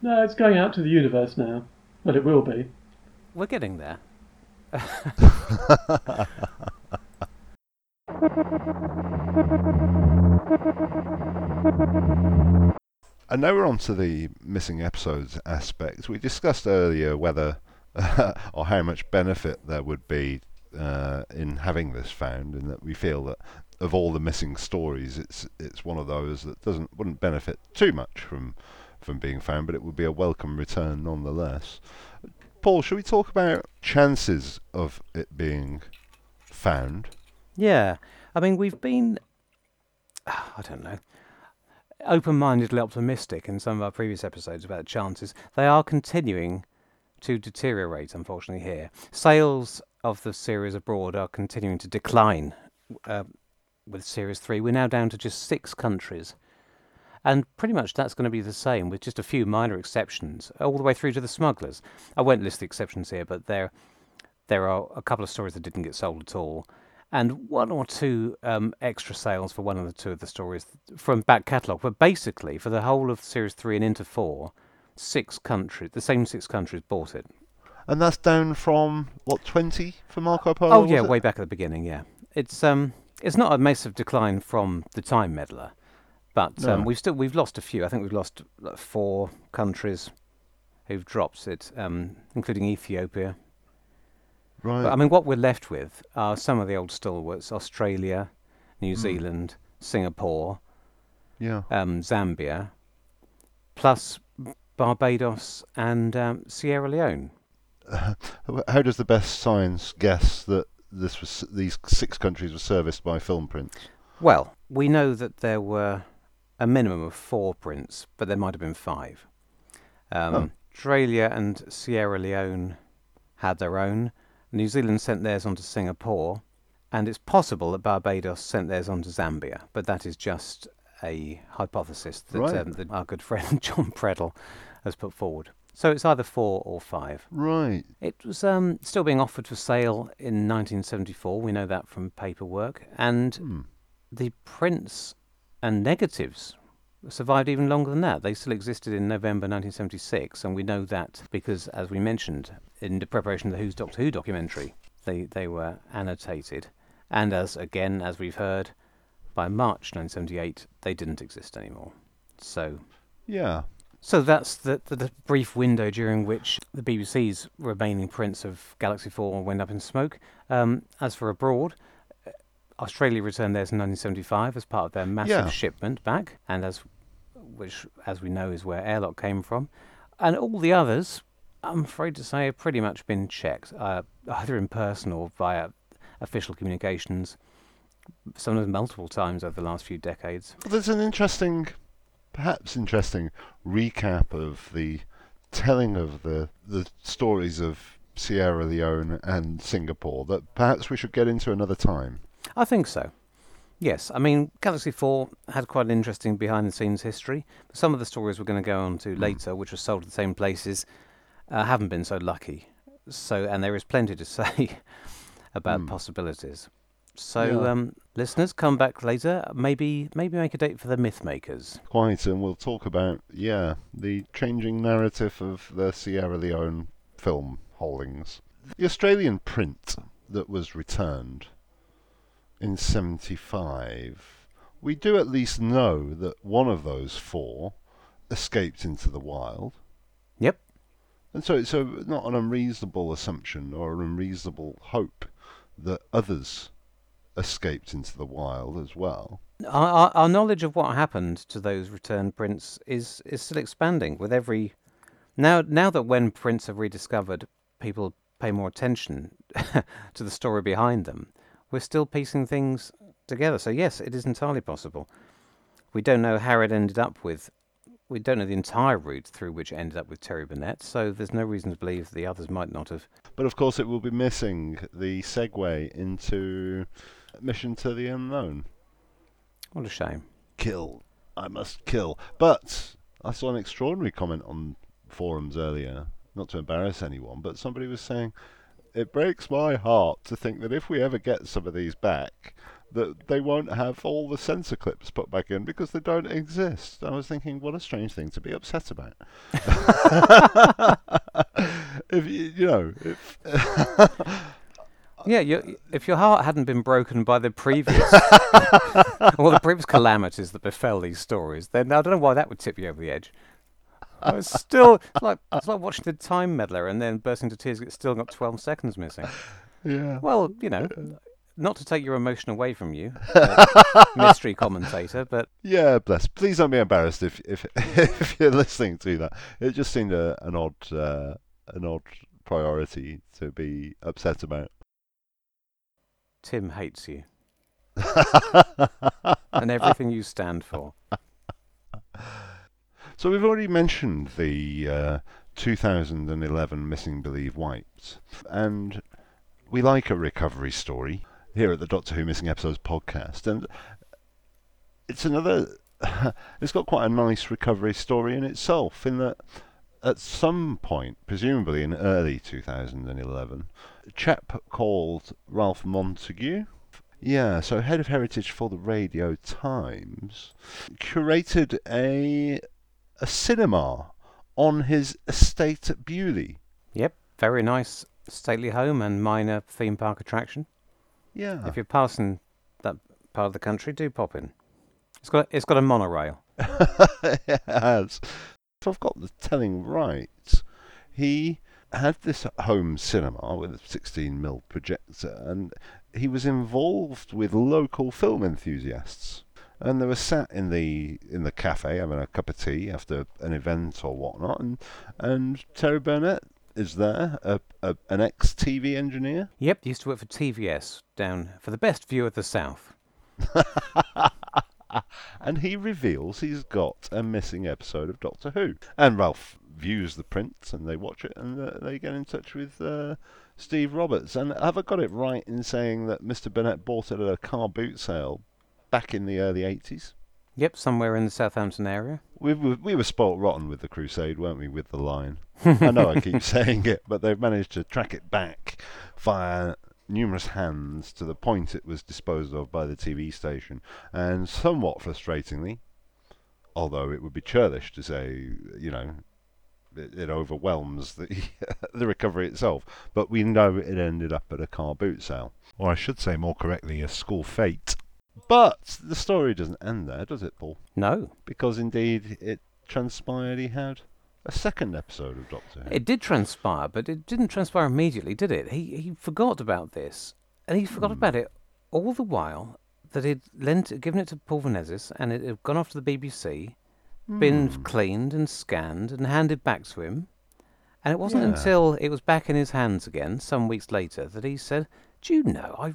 No, it's going out to the universe now. Well, it will be. We're getting there. And now we're on to the missing episodes aspect. We discussed earlier whether or how much benefit there would be in having this found, and that we feel that of all the missing stories, it's one of those that wouldn't benefit too much from being found, but it would be a welcome return nonetheless. Paul, should we talk about chances of it being found? Yeah. I mean, we've been... I don't know. open-mindedly optimistic in some of our previous episodes about chances. They are continuing to deteriorate, unfortunately, here. Sales of the series abroad are continuing to decline with Series 3. We're now down to just 6 countries. And pretty much that's going to be the same, with just a few minor exceptions, all the way through to The Smugglers. I won't list the exceptions here, but there are a couple of stories that didn't get sold at all. And one or two extra sales for one or two of the stories from back catalogue. But basically, for the whole of Series 3 and into 4, 6 countries, the same 6 countries bought it. And that's down from, what, 20 for Marco Polo? Oh, yeah, way back at the beginning, yeah. It's not a massive decline from the Time Meddler. But we've lost a few. I think we've lost 4 countries who've dropped it, including Ethiopia. Right. But, I mean, what we're left with are some of the old stalwarts: Australia, New Zealand, Singapore, Zambia, plus Barbados and Sierra Leone. How does the best science guess that these 6 countries were serviced by film prints? Well, we know that there were a minimum of 4 prints, but there might have been 5. Australia and Sierra Leone had their own. New Zealand sent theirs on to Singapore, and it's possible that Barbados sent theirs on to Zambia, but that is just a hypothesis that, that our good friend John Preddle has put forward. So it's either 4 or 5. Right. It was still being offered for sale in 1974. We know that from paperwork, and the prints and negatives survived even longer than that. They still existed in November 1976, and we know that because, as we mentioned, in the preparation of the Who's Doctor Who documentary, they were annotated. And as we've heard, by March 1978, they didn't exist anymore. So, yeah. So that's the brief window during which the BBC's remaining prints of Galaxy 4 went up in smoke. As for abroad, Australia returned theirs in 1975 as part of their massive shipment back, and as we know is where Airlock came from. And all the others, I'm afraid to say, have pretty much been checked, either in person or via official communications, sometimes multiple times over the last few decades. Well, there's an interesting recap of the telling of the stories of Sierra Leone and Singapore that perhaps we should get into another time. I think so. Yes, I mean, Galaxy 4 had quite an interesting behind-the-scenes history. Some of the stories we're going to go on to later, which were sold at the same places, haven't been so lucky. So, and there is plenty to say about possibilities. So, listeners, come back later. Maybe make a date for the Mythmakers. Quite, and we'll talk about the changing narrative of the Sierra Leone film holdings. The Australian print that was returned in 75, we do at least know that one of those 4 escaped into the wild. Yep. And so it's not an unreasonable assumption or an unreasonable hope that others escaped into the wild as well. Our knowledge of what happened to those returned prints is still expanding with every... Now that when prints are rediscovered, people pay more attention to the story behind them, we're still piecing things together. So yes, it is entirely possible. We don't know how it ended up with... We don't know the entire route through which it ended up with Terry Burnett, so there's no reason to believe the others might not have. But of course it will be missing the segue into Mission to the Unknown. What a shame. Kill. I must kill. But I saw an extraordinary comment on forums earlier, not to embarrass anyone, but somebody was saying, "It breaks my heart to think that if we ever get some of these back, that they won't have all the censor clips put back in because they don't exist." I was thinking, what a strange thing to be upset about. If your heart hadn't been broken by the previous, or the previous calamities that befell these stories, then I don't know why that would tip you over the edge. It's like watching the Time Meddler and then bursting into tears. It's still got 12 seconds missing. Yeah. Well, not to take your emotion away from you, mystery commentator, but bless. Please don't be embarrassed if you're listening to that. It just seemed an odd priority to be upset about. Tim hates you and everything you stand for. So we've already mentioned the 2011 Missing Believe Wiped, and we like a recovery story here at the Doctor Who Missing Episodes podcast, and it's another... it's got quite a nice recovery story in itself, in that at some point, presumably in early 2011, a chap called Ralph Montague, so head of heritage for the Radio Times, curated a cinema on his estate at Bewley. Yep, very nice stately home and minor theme park attraction. Yeah. If you're passing that part of the country, do pop in. It's got a monorail. It has. If I've got the telling right, he had this home cinema with a 16mm projector, and he was involved with local film enthusiasts. And they were sat in the cafe having a cup of tea after an event or whatnot, and Terry Burnett is there, an ex-TV engineer. Yep, he used to work for TVS, down for the best view of the South. And he reveals he's got a missing episode of Doctor Who. And Ralph views the prints, and they watch it, and they get in touch with Steve Roberts. And have I got it right in saying that Mr. Burnett bought it at a car boot sale back in the early 80s? Yep, somewhere in the Southampton area. We were spoilt rotten with the crusade, weren't we, with the line? I know I keep saying it, but they've managed to track it back via numerous hands to the point it was disposed of by the TV station. And somewhat frustratingly, although it would be churlish to say, it overwhelms the recovery itself, but we know it ended up at a car boot sale. Or I should say more correctly, a school fete. But the story doesn't end there, does it, Paul? No. Because indeed it transpired he had a second episode of Doctor Who. It did transpire, but it didn't transpire immediately, did it? He forgot about this, and he forgot about it all the while that he'd given it to Paul Venezis, and it had gone off to the BBC, been cleaned and scanned and handed back to him. And it wasn't until it was back in his hands again, some weeks later, that he said, "Do you know, I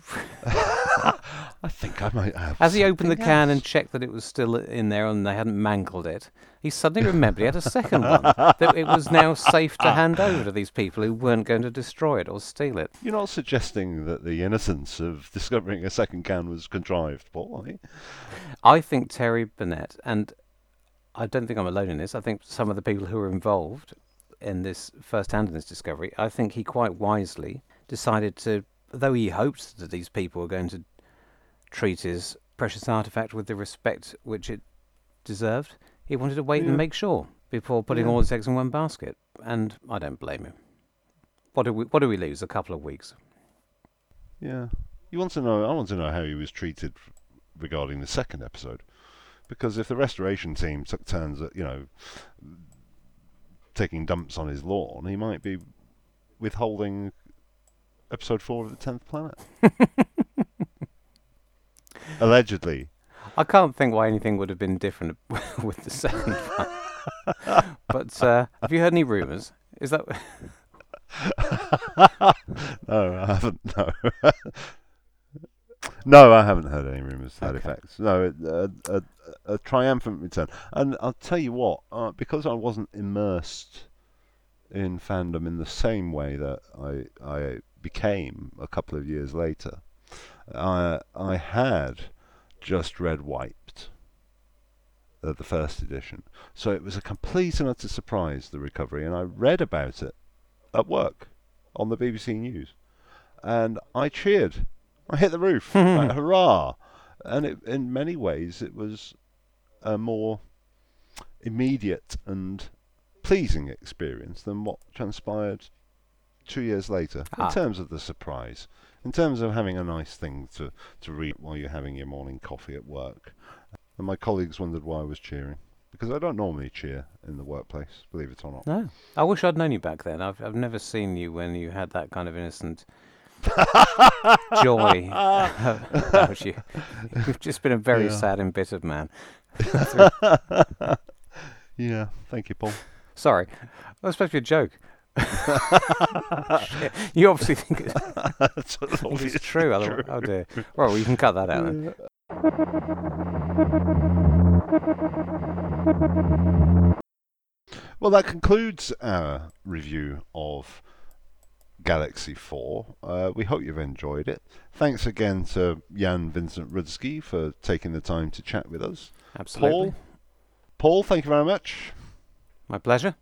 think I might have..." As he opened the can and checked that it was still in there and they hadn't mangled it, he suddenly remembered he had a second one, that it was now safe to hand over to these people who weren't going to destroy it or steal it. You're not suggesting that the innocence of discovering a second can was contrived, Paul, are you? I think Terry Burnett, and I don't think I'm alone in this, I think some of the people who were involved in this first-hand in this discovery, I think he quite wisely decided to, though he hoped that these people were going to treat his precious artefact with the respect which it deserved, he wanted to wait and make sure before putting all his eggs in one basket. And I don't blame him. What do we lose? A couple of weeks. Yeah. I want to know how he was treated regarding the second episode. Because if the restoration team took turns at, taking dumps on his lawn, he might be withholding episode 4 of the 10th Planet. Allegedly. I can't think why anything would have been different with the 7th Planet. But have you heard any rumours? Is that... No, I haven't. No. No, I haven't heard any rumours to that effect. No, a triumphant return. And I'll tell you what, because I wasn't immersed in fandom in the same way that I became a couple of years later, I had just read Wiped, the first edition. So it was a complete and utter surprise, the recovery, and I read about it at work on the BBC News. And I cheered. I hit the roof. Like, hurrah! And in many ways it was a more immediate and pleasing experience than what transpired 2 years later, in terms of the surprise, in terms of having a nice thing to read while you're having your morning coffee at work. And my colleagues wondered why I was cheering, because I don't normally cheer in the workplace, believe it or not. No. I wish I'd known you back then. I've never seen you when you had that kind of innocent... joy about you. You've just been a very sad and bitter man. Yeah, thank you, Paul. Sorry, that was supposed to be a joke. You obviously think it's true. Oh dear. Well, you can cut that out then. Well, that concludes our review of Galaxy 4. We hope you've enjoyed it. Thanks again to Jan Vincent-Rudzki for taking the time to chat with us. Absolutely. Paul, thank you very much. My pleasure.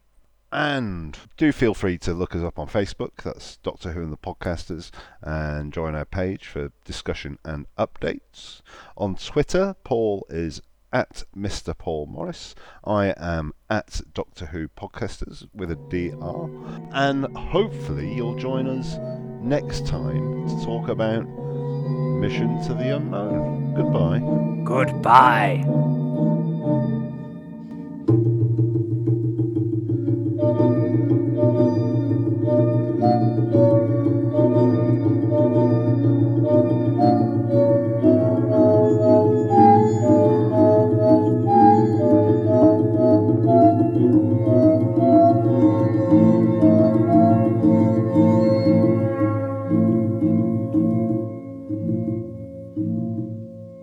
And do feel free to look us up on Facebook. That's Doctor Who and the Podcasters. And join our page for discussion and updates. On Twitter, Paul is at Mr. Paul Morris. I am at Doctor Who Podcasters with a DR. And hopefully you'll join us next time to talk about Mission to the Unknown. Goodbye. Goodbye.